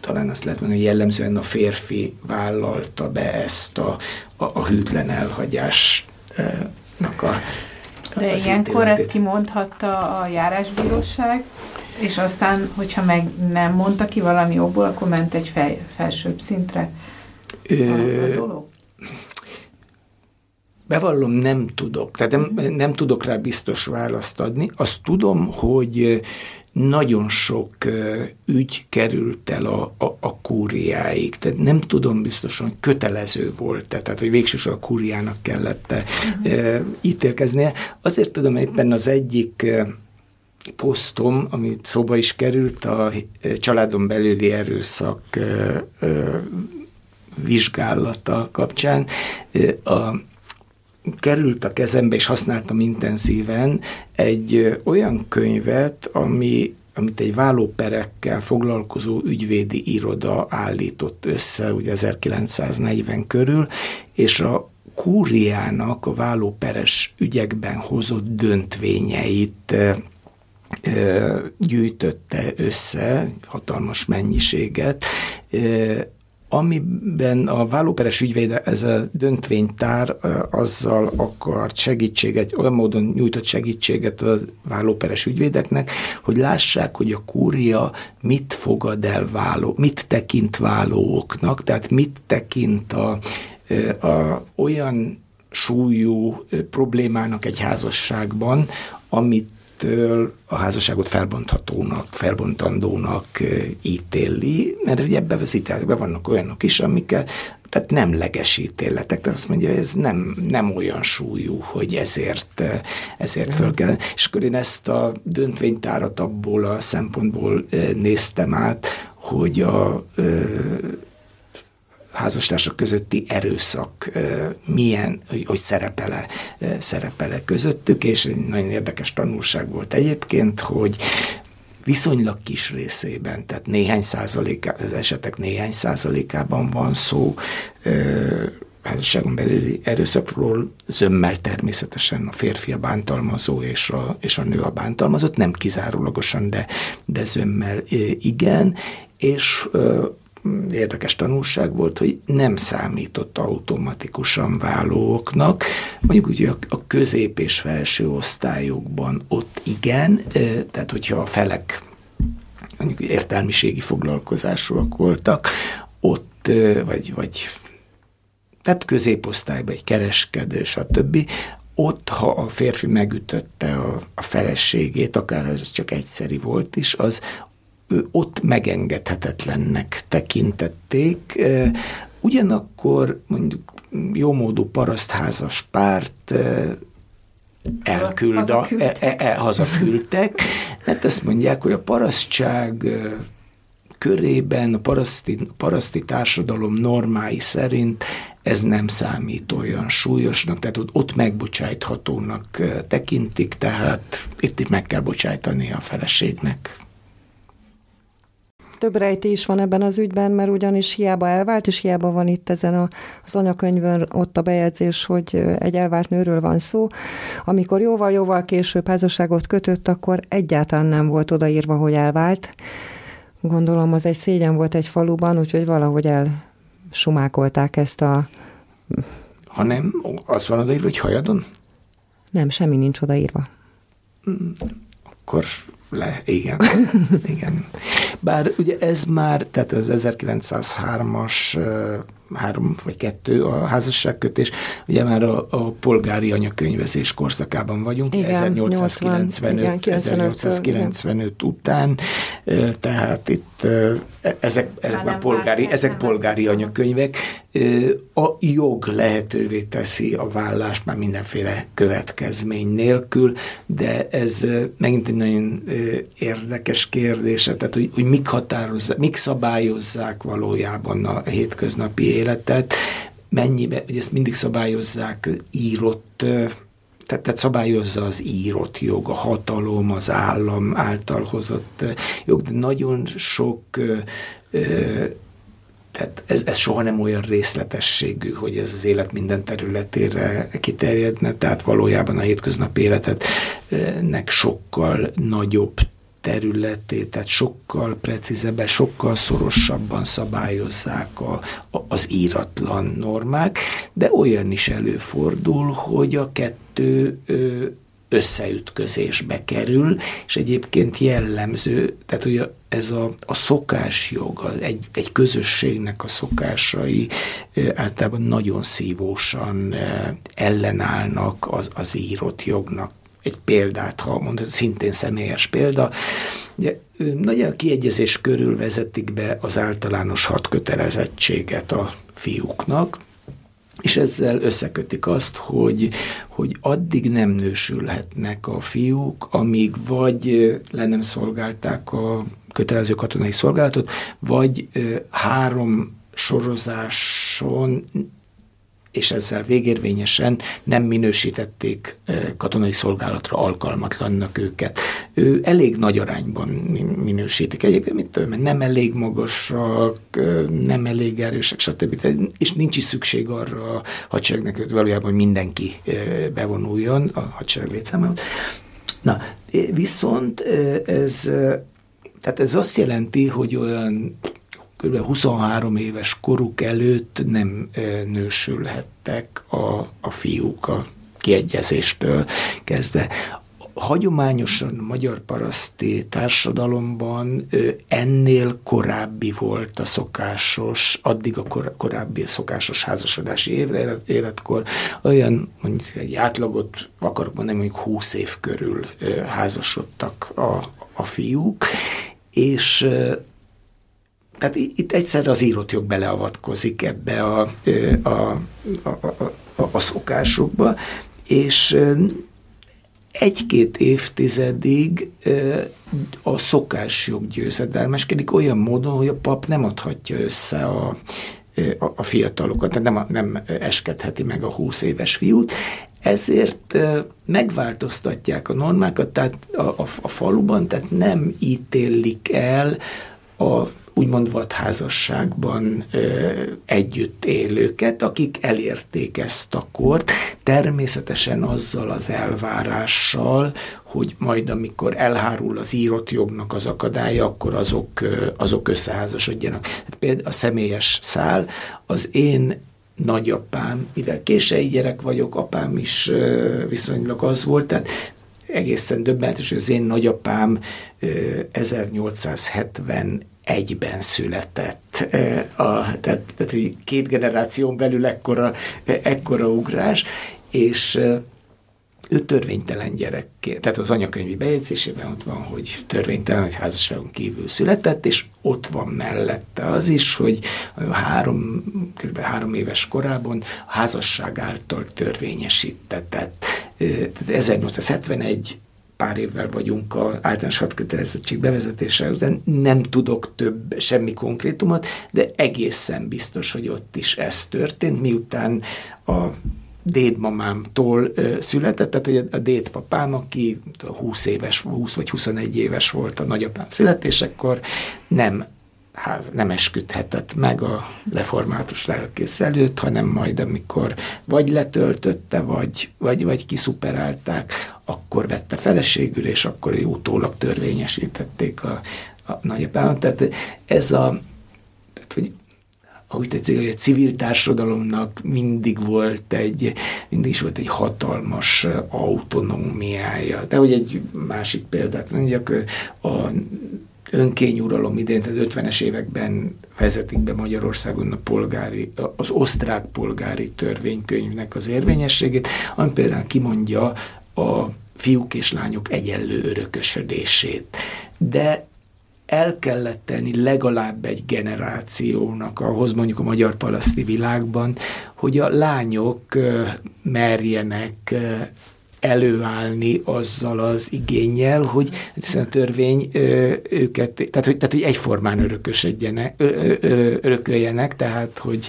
talán azt lehet mondani, hogy jellemzően a férfi vállalta be ezt a, a, a hűtlen elhagyásnak a... De ilyenkor ezt kimondhatta a járásbíróság, és aztán, hogyha meg nem mondta ki valami jobból, akkor ment egy fej, felsőbb szintre Ö... a dolog. Bevallom, nem tudok. Tehát nem, nem tudok rá biztos választ adni. Azt tudom, hogy nagyon sok ügy került el a, a, a kúriáig. Tehát nem tudom biztosan, hogy kötelező volt-e, tehát hogy végsősorban a kúriának kellett uh-huh. ítélkeznie. Azért tudom, éppen az egyik posztom, amit szóba is került, a családon belüli erőszak vizsgálata kapcsán, a került a kezembe, és használtam intenzíven egy olyan könyvet, ami, amit egy vállóperekkel foglalkozó ügyvédi iroda állított össze, ugye ezerkilencszáznegyven körül, és a kúriának a vállóperes ügyekben hozott döntvényeit ö, gyűjtötte össze, hatalmas mennyiséget, ö, amiben a vállóperes ügyvéd, ez a döntvénytár azzal akart segítséget, olyan módon nyújtott segítséget a vállóperes ügyvédeknek, hogy lássák, hogy a kúria mit fogad el válló, mit tekint vállóoknak, tehát mit tekint a, a olyan súlyú problémának egy házasságban, amit a házasságot felbonthatónak, felbontandónak ítéli, mert ugye ebbe az ítéletekben vannak olyanok is, amiket, tehát nemleges ítéletek, tehát azt mondja, hogy ez nem, nem olyan súlyú, hogy ezért, ezért föl kell. És akkor én ezt a döntvénytárat abból a szempontból néztem át, hogy a házastársak közötti erőszak milyen, hogy szerepele, szerepele közöttük, és nagyon érdekes tanulság volt egyébként, hogy viszonylag kis részében, tehát néhány százaléka, az esetek néhány százalékában van szó házasságon belüli erőszakról, zömmel természetesen a férfi a bántalmazó, és a, és a nő a bántalmazott, nem kizárólagosan, de, de zömmel igen, és érdekes tanulság volt, hogy nem számított automatikusan vállóoknak, mondjuk úgy, hogy a közép- és felső osztályokban ott igen, tehát hogyha a felek mondjuk értelmiségi foglalkozásúak voltak, ott, vagy, vagy tehát középosztályban egy kereskedő, stb., ott, ha a férfi megütötte a, a feleségét, akár ez csak egyszeri volt is, az ott megengedhetetlennek tekintették. Ugyanakkor mondjuk jómódú parasztházas párt elküld a, el, el, el, hazaküldtek, mert azt mondják, hogy a parasztság körében a paraszti, paraszti társadalom normái szerint ez nem számít olyan súlyosnak, tehát ott, ott megbocsájthatónak tekintik, tehát itt meg kell bocsájtani a feleségnek. Több rejtély is van ebben az ügyben, mert ugyanis hiába elvált, és hiába van itt ezen a, az anyakönyvön ott a bejegyzés, hogy egy elvált nőről van szó. Amikor jóval-jóval később házasságot kötött, akkor egyáltalán nem volt odaírva, hogy elvált. Gondolom, az egy szégyen volt egy faluban, úgyhogy valahogy elsumákolták ezt a... Ha nem, az van odaírva, hogy hajadon? Nem, semmi nincs odaírva. Mm, akkor... Le, igen, igen. Bár ugye ez már, tehát az ezerkilencszázhármas három vagy kettő a házasságkötés, ugye már a, a polgári anyakönyvezés korszakában vagyunk, ezernyolcszázkilencvenöt után, tehát itt ezek, ezek már polgári, ezek polgári anyakönyvek. A jog lehetővé teszi a vállást már mindenféle következmény nélkül, de ez megint egy nagyon érdekes kérdése, tehát hogy, hogy mik határozzák, mik szabályozzák valójában a hétköznapi életet, mennyibe, hogy ezt mindig szabályozzák írott, tehát, tehát szabályozza az írott jog, a hatalom, az állam által hozott jog, de nagyon sok Tehát ez, ez soha nem olyan részletességű, hogy ez az élet minden területére kiterjedne, tehát valójában a hétköznapi életetnek sokkal nagyobb területét, tehát sokkal precízebben, sokkal szorosabban szabályozzák a, a, az íratlan normák, de olyan is előfordul, hogy a kettő összeütközésbe kerül, és egyébként jellemző, tehát ugye ez a, a szokásjog, egy, egy közösségnek a szokásai általában nagyon szívósan ellenállnak az, az írott jognak. Egy példát, ha mondod, szintén személyes példa, ugye, nagyon kiegyezés körül vezetik be az általános hat kötelezettséget a fiúknak, és ezzel összekötik azt, hogy, hogy addig nem nősülhetnek a fiúk, amíg vagy le nem szolgálták a kötelező katonai szolgálatot, vagy három sorozáson, és ezzel végérvényesen nem minősítették katonai szolgálatra alkalmatlannak őket. Ő elég nagy arányban minősítik. Egyébként nem elég magasak, nem elég erősek, stb. És nincs is szükség arra a hadseregnek, hogy valójában mindenki bevonuljon a hadsereg létszámához. Na, viszont ez, tehát ez azt jelenti, hogy olyan kb. huszonhárom éves koruk előtt nem nősülhettek a, a fiúk a kiegyezéstől kezdve. Hagyományosan a magyar paraszti társadalomban ennél korábbi volt a szokásos, addig a kor, korábbi szokásos házasodási évre, életkor, olyan mondjuk egy átlagot akarok mondani, mondjuk húsz év körül házasodtak a, a fiúk, és tehát itt egyszerre az írott jog beleavatkozik ebbe a, a, a, a, a szokásokba, és egy-két évtizedig a szokásjog győzedelmeskedik olyan módon, hogy a pap nem adhatja össze a, a, a fiatalokat, tehát nem, nem eskedheti meg a húsz éves fiút, ezért megváltoztatják a normákat, tehát a, a, a faluban, tehát nem ítélik el a úgymond vadházasságban ö, együtt élőket, akik elérték ezt a kort, természetesen azzal az elvárással, hogy majd amikor elhárul az írott jognak az akadálya, akkor azok, ö, azok összeházasodjanak. Tehát például a személyes szál, az én nagyapám, mivel késői gyerek vagyok, apám is ö, viszonylag az volt, tehát egészen döbbenetes, hogy az én nagyapám ö, ezernyolcszázhetven egyben született. A, tehát, tehát két generáción belül ekkora, ekkora ugrás, és ő törvénytelen gyerekként, tehát az anyakönyvi bejegyzésében ott van, hogy törvénytelen, hogy házasságon kívül született, és ott van mellette az is, hogy három, kb. három éves korában a házasság által törvényesítetett. ezernyolcszázhetvenegy pár évvel vagyunk az általános hadkötelezettség bevezetése után, nem tudok több semmi konkrétumot, de egészen biztos, hogy ott is ez történt, miután a dédmamámtól született, tehát hogy a dédpapám, aki húsz éves, húsz vagy huszonegy éves volt a nagyapám születésekor, nem, ház, nem esküdhetett meg a református lelkész előtt, hanem majd amikor vagy letöltötte, vagy, vagy, vagy kiszuperálták, akkor vette feleségül, és akkor utólag törvényesítették a, a nagyapámat. Tehát ez a, tehát, hogy, ahogy tetszik, hogy a civil társadalomnak mindig volt egy, mindig is volt egy hatalmas autonómiája. De hogy egy másik példát mondjak, a önkényuralom idején, az ötvenes években vezetik be Magyarországon a polgári, az osztrák polgári törvénykönyvnek az érvényességét, ami például kimondja a fiúk és lányok egyenlő örökösödését. De el kellett tenni legalább egy generációnak ahhoz, mondjuk a magyar paraszti világban, hogy a lányok merjenek előállni azzal az igénnyel, hogy hiszen a törvény őket, tehát hogy, tehát, hogy egyformán örökösödjenek, örököljenek, tehát hogy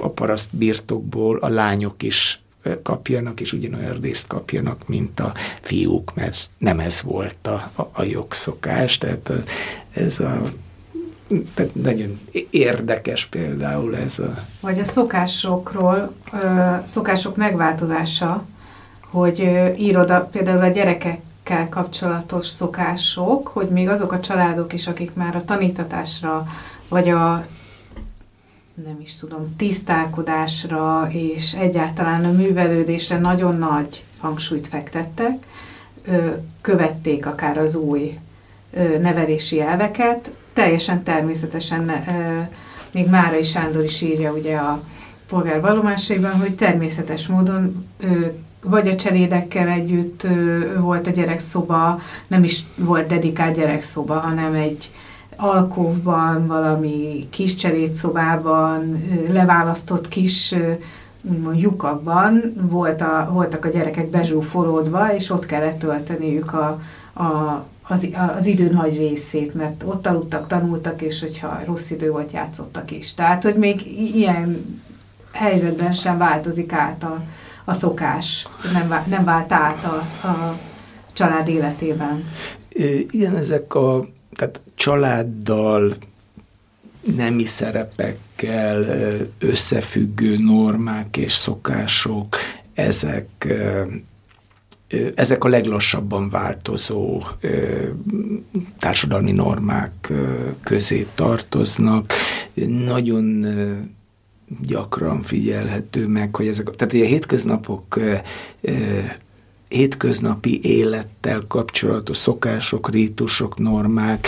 a paraszt birtokból a lányok is kapjanak, és ugyanolyan részt kapjanak, mint a fiúk, mert nem ez volt a, a, a jogszokás, tehát a, ez a tehát nagyon érdekes például ez a... Vagy a szokásokról, szokások megváltozása, hogy írod a, például a gyerekekkel kapcsolatos szokások, hogy még azok a családok is, akik már a tanítatásra, vagy a nem is tudom, tisztálkodásra és egyáltalán a művelődésre nagyon nagy hangsúlyt fektettek, követték akár az új nevelési elveket, teljesen természetesen, még Márai Sándor is írja ugye a polgárvallomásaiban, hogy természetes módon vagy a cselédekkel együtt volt a gyerekszoba, nem is volt dedikált gyerekszoba, hanem egy alkóban, valami kis cselédszobában, leválasztott kis úgymond lyukakban volt a, voltak a gyerekek bezsúfolódva, és ott kellett tölteniük a, a, az, az időn nagy részét, mert ott aludtak, tanultak, és hogyha rossz idő volt, játszottak is. Tehát, hogy még ilyen helyzetben sem változik át a, a szokás, nem, nem vált át a, a család életében. Igen, ezek a tehát családdal, nemi szerepekkel összefüggő normák és szokások, ezek, ezek a leglassabban változó társadalmi normák közé tartoznak. Nagyon gyakran figyelhető meg, hogy ezek, tehát a hétköznapok hétköznapi élettel kapcsolatos szokások, rítusok, normák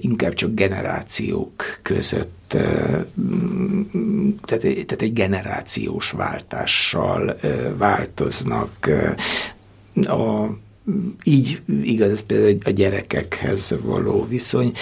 inkább csak generációk között, tehát egy generációs váltással változnak. A, így igaz például a gyerekekhez való viszony.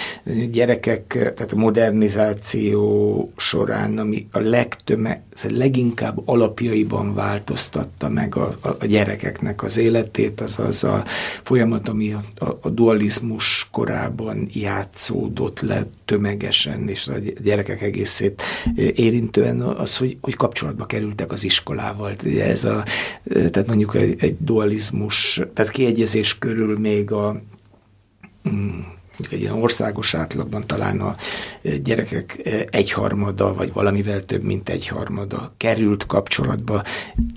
Gyerekek, tehát a modernizáció során, ami a legtöme, leginkább alapjaiban változtatta meg a, a, a gyerekeknek az életét, az az a folyamat, ami a, a, a dualizmus korában játszódott le tömegesen, és a gyerekek egészét érintően az, hogy, hogy kapcsolatba kerültek az iskolával. Ez a, tehát mondjuk egy, egy dualizmus, tehát ki egyezés körül még a egy ilyen országos átlagban talán a gyerekek egyharmada, vagy valamivel több, mint egyharmada került kapcsolatba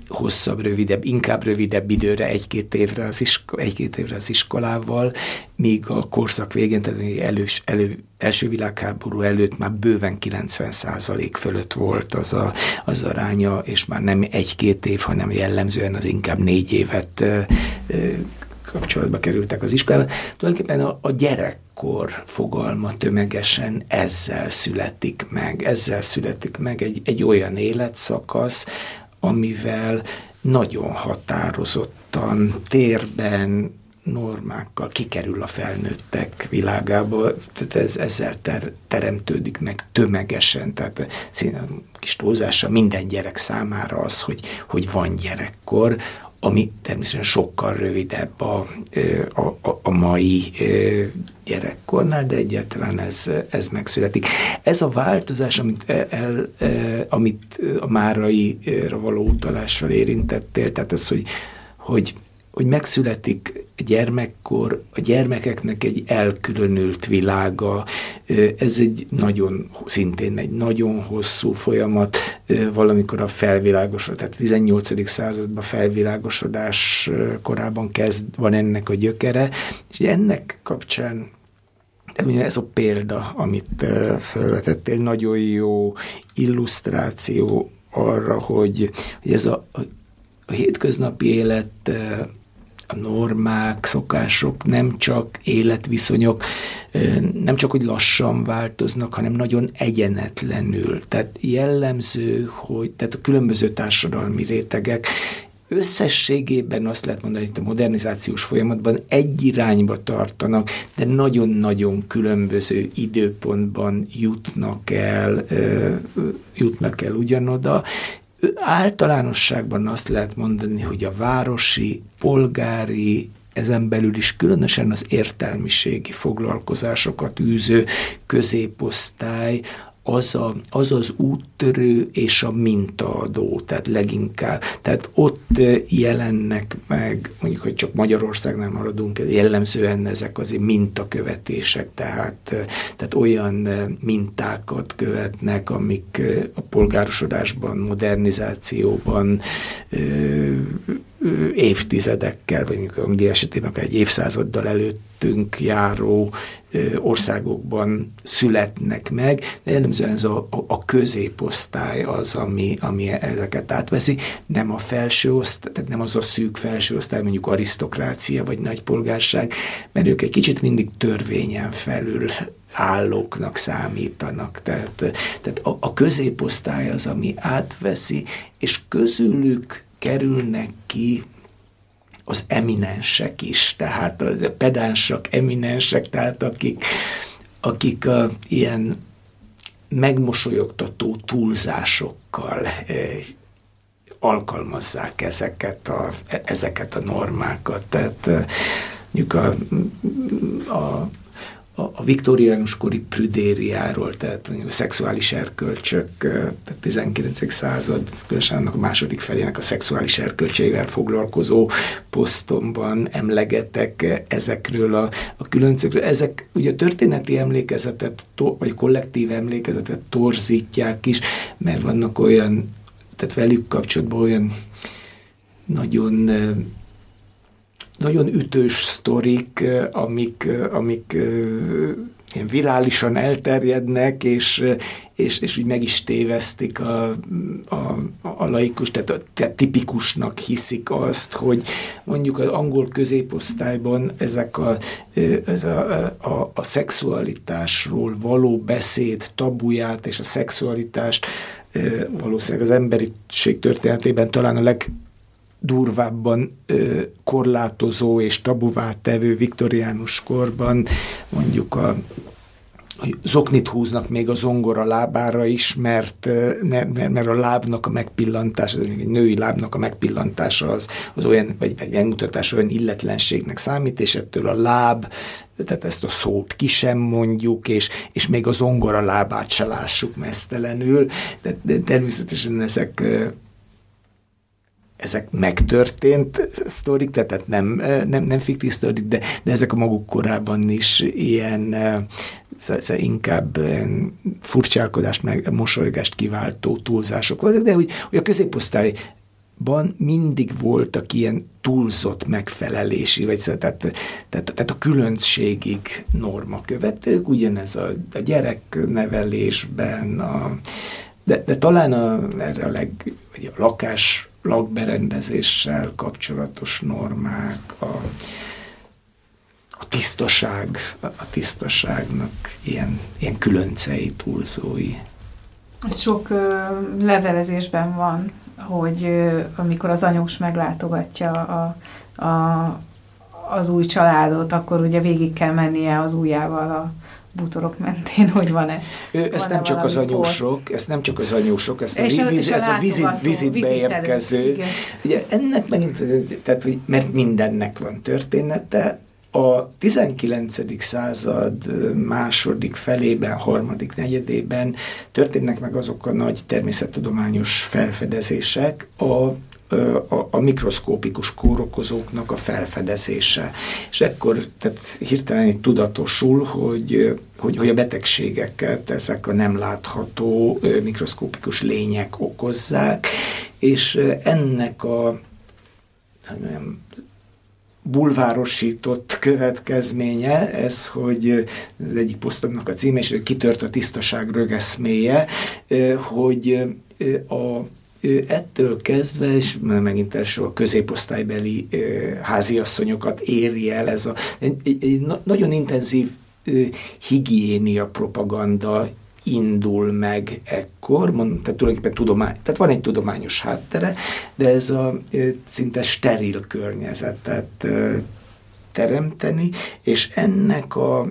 hosszabb, rövidebb, inkább rövidebb időre, egy-két évre az, isko- egy-két évre az iskolával, míg a korszak végén, tehát még elős, elő, első világháború előtt már bőven kilencven százalék fölött volt az, a, az aránya, és már nem egy-két év, hanem jellemzően az inkább négy évet kapcsolatba kerültek az iskolába. Tulajdonképpen a, a gyerekkor fogalma tömegesen ezzel születik meg. Ezzel születik meg egy, egy olyan életszakasz, amivel nagyon határozottan térben, normákkal kikerül a felnőttek világába, tehát ez, ezzel ter, teremtődik meg tömegesen, tehát szintén kis túlzással minden gyerek számára az, hogy, hogy van gyerekkor, ami természetesen sokkal rövidebb a, a, a mai gyerekkornál, de egyáltalán ez, ez megszületik. Ez a változás, amit, el, amit a Máraira való utalással érintettél, tehát ez, hogy, hogy, hogy megszületik gyermekkor, a gyermekeknek egy elkülönült világa, ez egy nagyon, szintén egy nagyon hosszú folyamat, valamikor a felvilágosodás, tehát a tizennyolcadik században felvilágosodás korában kezd, van ennek a gyökere, és ennek kapcsán ez a példa, amit felvetettél, nagyon jó illusztráció arra, hogy, hogy ez a, a hétköznapi élet a normák, szokások, nem csak életviszonyok, nem csak, hogy lassan változnak, hanem nagyon egyenetlenül. Tehát jellemző, hogy tehát a különböző társadalmi rétegek összességében azt lehet mondani, hogy a modernizációs folyamatban egy irányba tartanak, de nagyon-nagyon különböző időpontban jutnak el, jutnak el ugyanoda. Általánosságban azt lehet mondani, hogy a városi, polgári, ezen belül is különösen az értelmiségi foglalkozásokat űző középosztály, az, a, az az úttörő és a mintaadó, tehát leginkább. Tehát ott jelennek meg, mondjuk, hogy csak Magyarországnál maradunk, jellemzően ezek azért mintakövetések, tehát, tehát olyan mintákat követnek, amik a polgárosodásban, modernizációban évtizedekkel, vagy mondjuk Anglia esetében akár egy évszázaddal előttünk járó országokban születnek meg, de jellemzően ez a, a középosztály az, ami, ami ezeket átveszi, nem a felső osztály, tehát nem az a szűk felső osztály, mondjuk arisztokrácia vagy nagypolgárság, mert ők egy kicsit mindig törvényen felül állóknak számítanak. Tehát, tehát a, a középosztály az, ami átveszi, és közülük kerülnek ki az eminensek is, tehát a pedánsak, eminensek, tehát akik, akik a, ilyen megmosolyogtató túlzásokkal e, alkalmazzák ezeket a, ezeket a normákat. Tehát mondjuk a, a a viktoriánus kori prüdériáról, tehát a szexuális erkölcsök, tehát tizenkilencedik század, különösen annak a második felének a szexuális erkölcseivel foglalkozó posztomban emlegetek ezekről a, a különcökről. Ezek ugye a történeti emlékezetet, vagy kollektív emlékezetet torzítják is, mert vannak olyan, tehát velük kapcsolatban olyan nagyon... nagyon ütős sztorik, amik, amik virálisan elterjednek, és, és, és úgy meg is tévesztik a, a, a laikus, tehát, tehát tipikusnak hiszik azt, hogy mondjuk az angol középosztályban ezek a, ez a, a, a szexualitásról való beszéd tabuját, és a szexualitást valószínűleg az emberiség történetében talán a leg durvábban ö, korlátozó és tabuvá tevő viktoriánus korban, mondjuk a, a zoknit húznak még a zongora lábára is, mert, mert, mert a lábnak a megpillantása, egy női lábnak a megpillantása az, az olyan, vagy egy megmutatás olyan illetlenségnek számít, és ettől a láb, tehát ezt a szót ki sem mondjuk, és, és még a zongora lábát se lássuk mesztelenül, de, de természetesen ezek ezek megtörtént sztorik, tehát nem, nem, nem fiktív sztorik, de, de ezek a maguk korában is ilyen inkább furcsálkodást, meg mosolygást kiváltó túlzások voltak, de hogy, hogy a középosztályban mindig voltak ilyen túlzott megfelelési, vagy tehát, tehát, tehát a különbségig norma követők, ugyanez a, a gyereknevelésben, a, de, de talán a, erre a, leg, vagy a lakás lakberendezéssel kapcsolatos normák, a, a tisztaság, a tisztaságnak ilyen, ilyen különcei, túlzói. Ez sok ö, levelezésben van, hogy ö, amikor az anyós meglátogatja a, a, az új családot, akkor ugye végig kell mennie az ujjával a bútorok mentén, hogy van-e? Ő, ezt, van-e nem csak az anyósok, ezt nem csak az anyósok, ezt és a, víz, a, ez a vizit, vizitbe érkező. Ugye ennek megint, tehát, hogy, mert mindennek van története. A tizenkilencedik század második felében, harmadik negyedében történnek meg azok a nagy természettudományos felfedezések, a A, a mikroszkópikus kórokozóknak a felfedezése. És ekkor tehát hirtelen tudatosul, hogy, hogy, hogy a betegségeket ezek a nem látható mikroszkópikus lények okozzák, és ennek a nem, bulvárosított következménye ez, hogy az egyik posztomnak a címe, és kitört a tisztaság rögeszméje, hogy a ő ettől kezdve, és már megint elsősorban középosztálybeli háziasszonyokat éri el ez a egy, egy, egy nagyon intenzív higiénia propaganda indul meg ekkor, mond, tehát tulajdonképpen tudomány, tehát van egy tudományos háttere, de ez a szinte steril környezetet teremteni, és ennek a,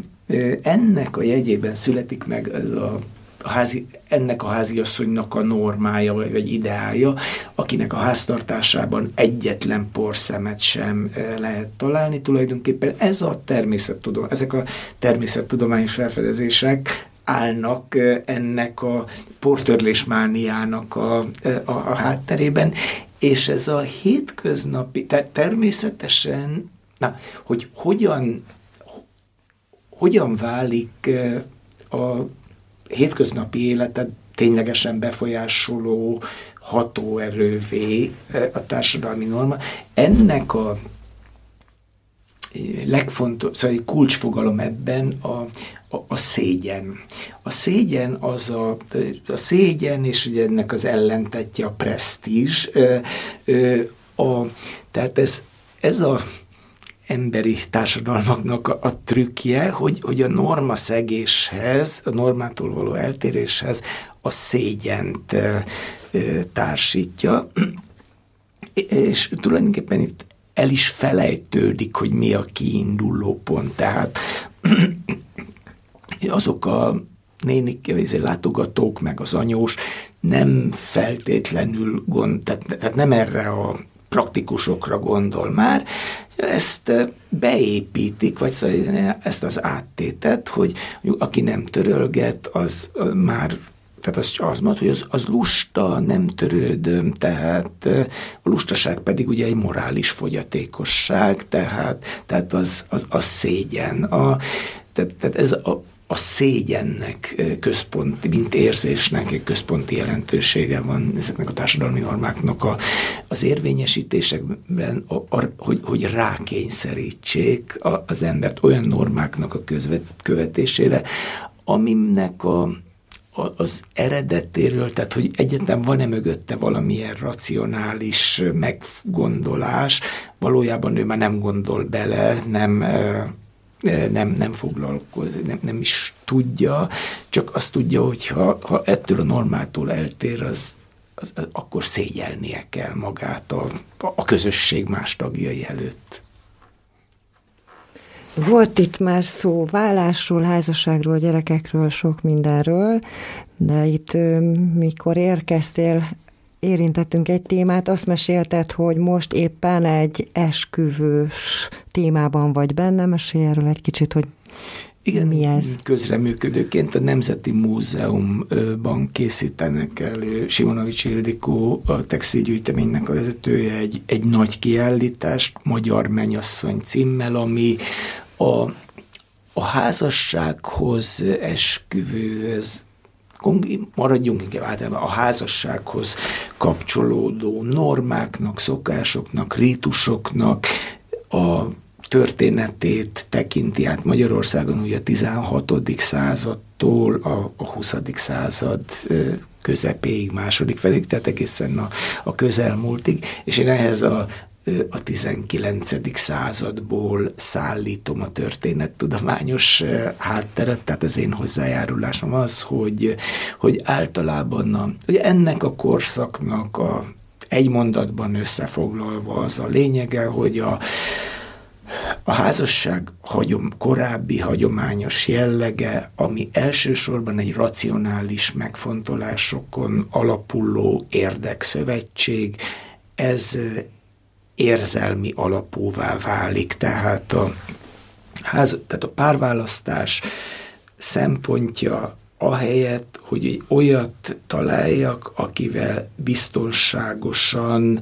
ennek a jegyében születik meg ez a A házi, ennek a háziasszonynak a normája, vagy, vagy ideálja, akinek a háztartásában egyetlen porszemet sem lehet találni. Tulajdonképpen ez a természettudomány, ezek a természettudományos felfedezések állnak ennek a portörlésmániának a, a, a hátterében, és ez a hétköznapi, tehát természetesen, na, hogy hogyan, hogyan válik a hétköznapi életet ténylegesen befolyásoló hatóerővé a társadalmi norma. Ennek a legfontosabb, szóval egy kulcsfogalom ebben a, a, a szégyen. A szégyen az a, a szégyen, és ugye ennek az ellentetje a presztízs. Tehát ez, ez a emberi társadalmaknak a, a trükkje, hogy, hogy a norma szegéshez, a normától való eltéréshez a szégyent e, társítja, és tulajdonképpen itt el is felejtődik, hogy mi a kiinduló pont. Tehát azok a nénik, látogatók, meg az anyós nem feltétlenül gond, tehát, tehát nem erre a praktikusokra gondol már, ezt beépítik, vagy szóval ezt az áttétet, hogy aki nem törölget, az már, tehát az az mond, hogy az, az lusta, nem törődöm, tehát a lustaság pedig ugye egy morális fogyatékosság, tehát, tehát az, az, az szégyen. A, tehát, tehát ez a, a szégyennek központi, mint érzésnek egy központi jelentősége van ezeknek a társadalmi normáknak a, az érvényesítésekben, a, a, hogy, hogy rákényszerítsék a, az embert olyan normáknak a közvet, követésére, aminek a, a, az eredetéről, tehát hogy egyáltalán van-e mögötte valamilyen racionális meggondolás, valójában ő már nem gondol bele, nem... Nem, nem foglalkozik, nem, nem is tudja, csak azt tudja, hogy ha, ha ettől a normától eltér, az, az, az, akkor szégyelnie kell magát a, a közösség más tagjai előtt. Volt itt már szó vállásról, házasságról, gyerekekről, sok mindenről, de itt mikor érkeztél, érintettünk egy témát, azt mesélted, hogy most éppen egy esküvős témában vagy benne, mesélj erről egy kicsit, hogy igen, mi ez? Közreműködőként a Nemzeti Múzeumban készítenek el, Simonovics Ildikó, a textilgyűjteménynek a vezetője, egy, egy nagy kiállítást, Magyar Menyasszony címmel, ami a, a házassághoz, esküvőhöz, maradjunk inkább általában a házassághoz kapcsolódó normáknak, szokásoknak, rítusoknak a történetét tekinti át Magyarországon ugye a tizenhatodik századtól a huszadik század közepéig, második feléig, tehát egészen a, a közelmúltig, és én ehhez a a tizenkilencedik századból szállítom a történettudományos hátteret, tehát az én hozzájárulásom az, hogy, hogy általában a, ugye ennek a korszaknak a, egy mondatban összefoglalva az a lényege, hogy a, a házasság hagyom, korábbi hagyományos jellege, ami elsősorban egy racionális megfontolásokon alapuló érdekszövetség, ez érzelmi alapúvá válik, tehát a, ház, tehát a párválasztás szempontja ahelyett, hogy egy olyat találjak, akivel biztonságosan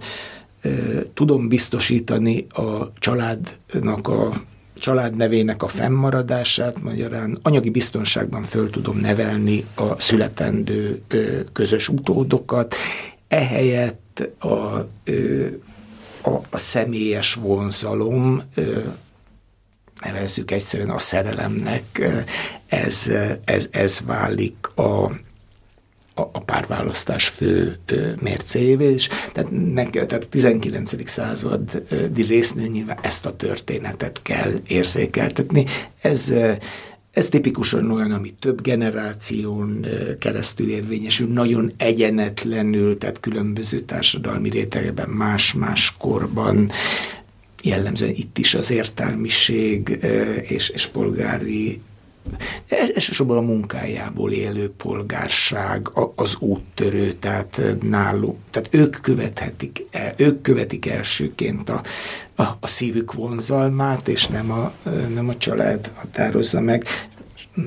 e, tudom biztosítani a családnak a család nevének a fennmaradását, magyarán anyagi biztonságban föl tudom nevelni a születendő e, közös utódokat, ehelyett a e, A, a személyes vonzalom, nevezzük egyszerűen a szerelemnek, ez, ez, ez válik a, a párválasztás fő mércéjévé, és tehát, nek, tehát a tizenkilencedik századi résznél nyilván ezt a történetet kell érzékeltetni. Ez, ez tipikusan olyan, ami több generáción keresztül érvényesül, nagyon egyenetlenül, tehát különböző társadalmi rétegben, más-más korban, jellemzően itt is az értelmiség és, és polgári, elsősorban a munkájából élő polgárság, az úttörő, tehát náluk, tehát ők követhetik el, ők követik elsőként a, a, a szívük vonzalmát, és nem a, nem a család határozza meg.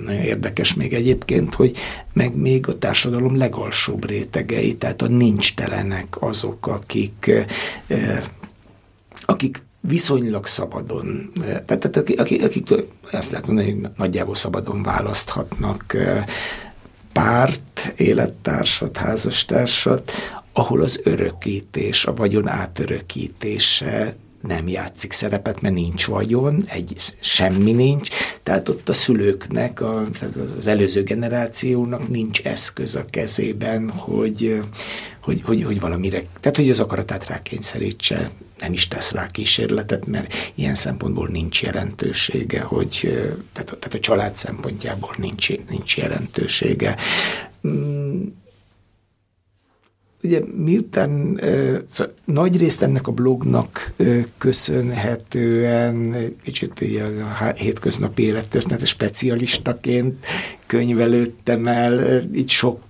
Nagyon érdekes még egyébként, hogy meg még a társadalom legalsóbb rétegei, tehát a nincstelenek azok, akik akik viszonylag szabadon, tehát, tehát akik, akik azt lehet mondani, hogy nagyjából szabadon választhatnak párt, élettársat, házastársat, ahol az örökítés, a vagyon átörökítése nem játszik szerepet, mert nincs vagyon, egy, semmi nincs, tehát ott a szülőknek, a, az előző generációnak nincs eszköz a kezében, hogy, hogy, hogy, hogy valamire, tehát hogy az akaratát rákényszerítse, nem is tesz rá kísérletet, mert ilyen szempontból nincs jelentősége, hogy, tehát, tehát a család szempontjából nincs, nincs jelentősége. Ugye miután szóval nagyrészt ennek a blognak köszönhetően kicsit a hétköznapi élettörténet specialistaként könyvelődtem el, így sok,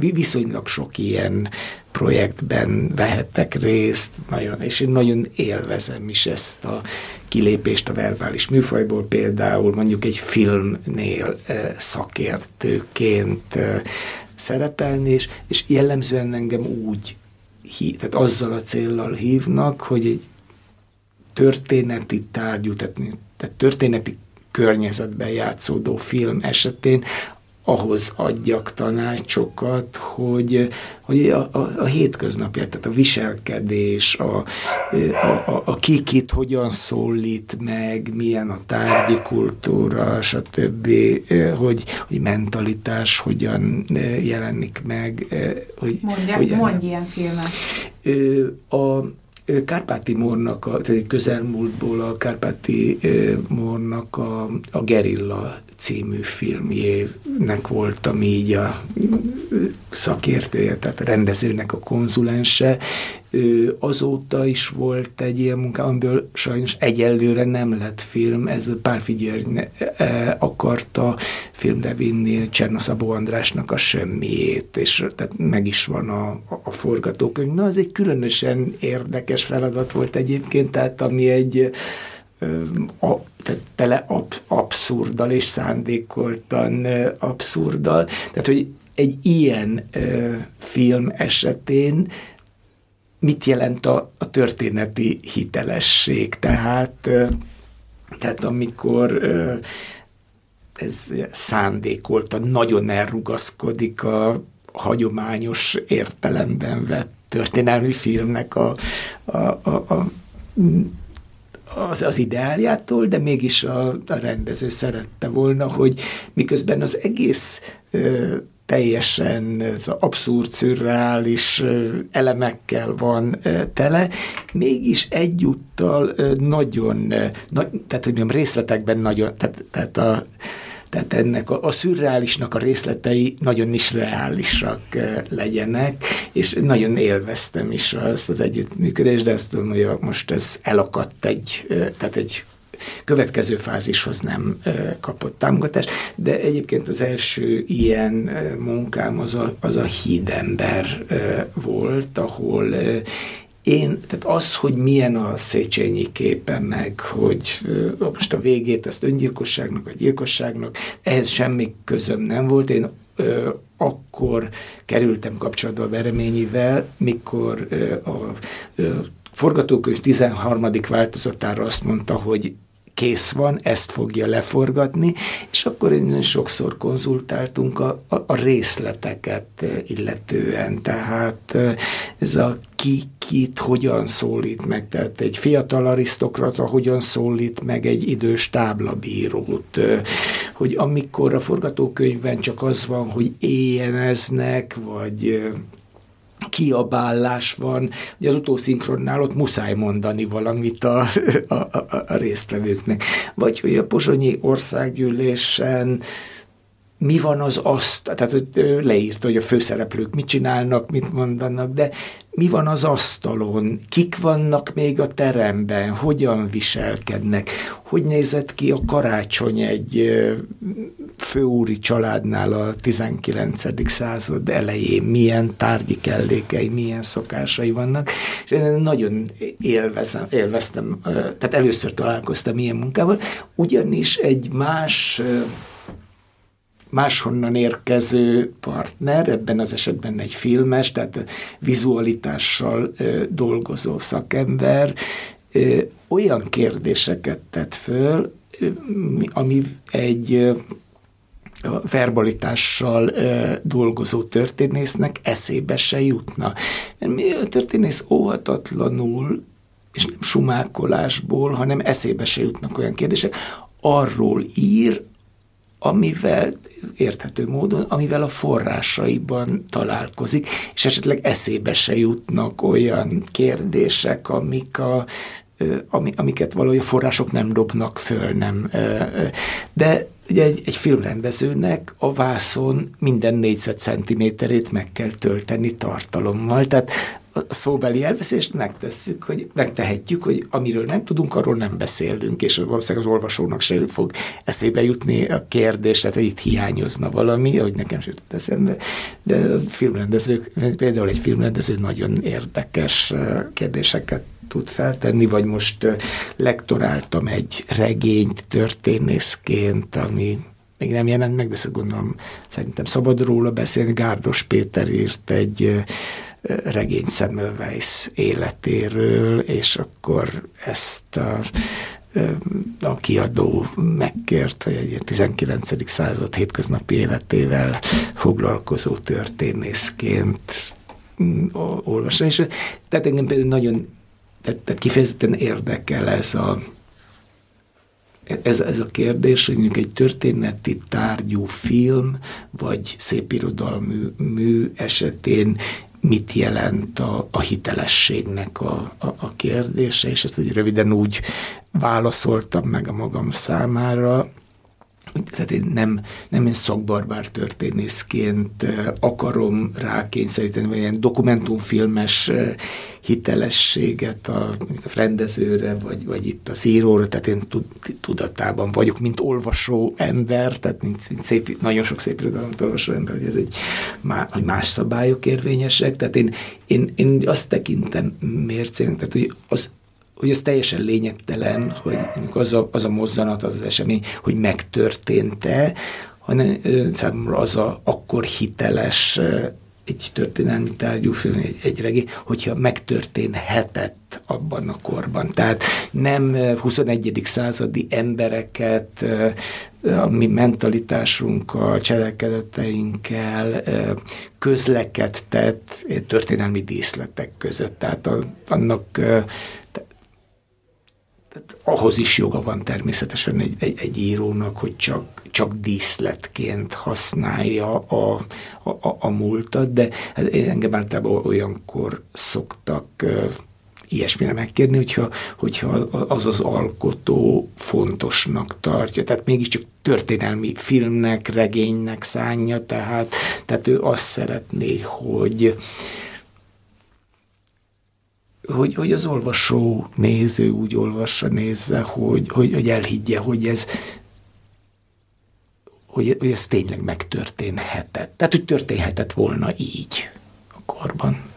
viszonylag sok ilyen projektben vehettek részt, nagyon, és én nagyon élvezem is ezt a kilépést a verbális műfajból, például mondjuk egy filmnél szakértőként szerepelni, és, és jellemzően engem úgy, tehát azzal a céllal hívnak, hogy egy történeti tárgyú, tehát, tehát történeti környezetben játszódó film esetén ahhoz adjak tanácsokat, hogy, hogy a, a, a hétköznapját, tehát a viselkedés, a, a, a, a kikit hogyan szólít meg, milyen a tárgyi kultúra, stb., hogy, hogy mentalitás hogyan jelenik meg. Hogy, Mondja, hogy mondj ilyen filmet. A Kárpáti Mórnak, a, tehát közelmúltból a Kárpáti Mórnak a, a Gerilla című filmjének voltam így a szakértője, tehát a rendezőnek a konzulense. Azóta is volt egy ilyen munkám, amiből sajnos egyelőre nem lett film, ez Pál Figyér akarta filmre vinni Csernoszabó Andrásnak a Semmiét, és tehát meg is van a, a forgatókönyv. Na, az egy különösen érdekes feladat volt egyébként, tehát ami egy A, tehát tele ab, abszurdal és szándékoltan abszurdal. Tehát, hogy egy ilyen ö, film esetén mit jelent a, a történeti hitelesség? Tehát, ö, tehát amikor ö, ez szándékoltan nagyon elrugaszkodik a hagyományos értelemben vett történelmi filmnek a, a, a, a Az, az ideáljától, de mégis a, a rendező szerette volna, hogy miközben az egész ö, teljesen az abszurd, szürreális ö, elemekkel van ö, tele, mégis egyúttal ö, nagyon, ö, na, tehát hogy mondjam, részletekben nagyon, tehát, tehát a Tehát ennek a, a szürreálisnak a részletei nagyon is reálisak legyenek, és nagyon élveztem is azt az együttműködést, de azt tudom, hogy most ez elakadt egy, tehát egy következő fázishoz nem kapott támogatást, de egyébként az első ilyen munkám az a, az a Hídember volt, ahol Én, tehát az, hogy milyen a Széchenyi képe meg, hogy most a végét ezt öngyilkosságnak vagy gyilkosságnak, ehhez semmi közöm nem volt. Én ö, akkor kerültem kapcsolatba a Bereményivel, mikor ö, a ö, forgatókönyv tizenharmadik változatára azt mondta, hogy kész van, ezt fogja leforgatni, és akkor én sokszor konzultáltunk a, a, a részleteket illetően, tehát ez a ki, kit, hogyan szólít meg, tehát egy fiatal arisztokrata hogyan szólít meg egy idős táblabírót, hogy amikor a forgatókönyvben csak az van, hogy éjjeneznek, vagy kiabálás van, ugye az utószinkronnál ott muszáj mondani valamit a, a, a, a résztvevőknek. Vagy hogy a pozsonyi országgyűlésen mi van az azt, tehát hogy leírta, hogy a főszereplők mit csinálnak, mit mondanak, de mi van az asztalon, kik vannak még a teremben, hogyan viselkednek, hogy nézett ki a karácsony egy főúri családnál a tizenkilencedik század elején, milyen tárgyi kellékei, milyen szokásai vannak, és én nagyon élvezem, élveztem, tehát először találkoztam ilyen munkával, ugyanis egy más... máshonnan érkező partner, ebben az esetben egy filmes, tehát vizualitással dolgozó szakember olyan kérdéseket tett föl, ami egy verbalitással dolgozó történésznek eszébe se jutna. Mert a történész óhatatlanul, és nem sumákolásból, hanem eszébe se jutnak olyan kérdések, arról ír, amivel, érthető módon, amivel a forrásaiban találkozik, és esetleg eszébe se jutnak olyan kérdések, amik a, ami, amiket valahogy a források nem dobnak föl, nem. De ugye egy, egy filmrendezőnek a vászon minden négyzetcentiméterét meg kell tölteni tartalommal, tehát a szóbeli elveszést megtesszük, hogy megtehetjük, hogy amiről nem tudunk, arról nem beszélünk, és valószínűleg az olvasónak se fog eszébe jutni a kérdés, tehát itt hiányozna valami, ahogy nekem sem jut eszembe, de a filmrendezők, például egy filmrendező nagyon érdekes kérdéseket tud feltenni, vagy most lektoráltam egy regényt történészként, ami még nem jelent meg, de gondolom, szerintem szabad róla beszélni. Gárdos Péter írt egy regény Semmelweis életéről, és akkor ezt a, a kiadó megkért, hogy egy tizenkilencedik század hétköznapi életével foglalkozó történészként olvasni. És tehát engem például nagyon, tehát kifejezetten érdekel ez a Ez, ez a kérdés, hogy mondjuk egy történeti tárgyú film, vagy szépirodalmű mű esetén mit jelent a, a hitelességnek a, a, a kérdése, és ezt egy röviden úgy válaszoltam meg a magam számára. Tehát én nem, nem én szakbarbár történészként akarom rákényszeríteni, vagy ilyen dokumentumfilmes hitelességet a, a rendezőre, vagy, vagy itt az íróra, tehát én tudatában vagyok, mint olvasó ember, tehát mint, mint szép, nagyon sok szép irodalmat olvasó ember, hogy ez egy má, hogy más szabályok érvényesek, tehát én, én, én azt tekintem mércének, tehát hogy az hogy ez teljesen lényegtelen, hogy az a, az a mozzanat, az az esemény, hogy megtörtént-e, hanem számomra az a, akkor hiteles egy történelmi tárgyú film, egy, egy regény, hogyha megtörténhetett abban a korban. Tehát nem huszonegyedik századi embereket, a mi mentalitásunkkal, cselekedeteinkkel közlekedtett történelmi díszletek között. Tehát annak ahhoz is joga van természetesen egy, egy, egy írónak, hogy csak, csak díszletként használja a, a, a, a múltat, de hát engem általában olyankor szoktak uh, ilyesmire megkérni, hogyha, hogyha az az alkotó fontosnak tartja. Tehát mégiscsak történelmi filmnek, regénynek szánja, tehát, tehát ő azt szeretné, hogy Hogy, hogy az olvasó néző úgy olvassa, nézze, hogy, hogy, hogy elhiggye, hogy ez, hogy, hogy ez tényleg megtörténhetett. Tehát, hogy történhetett volna így a korban.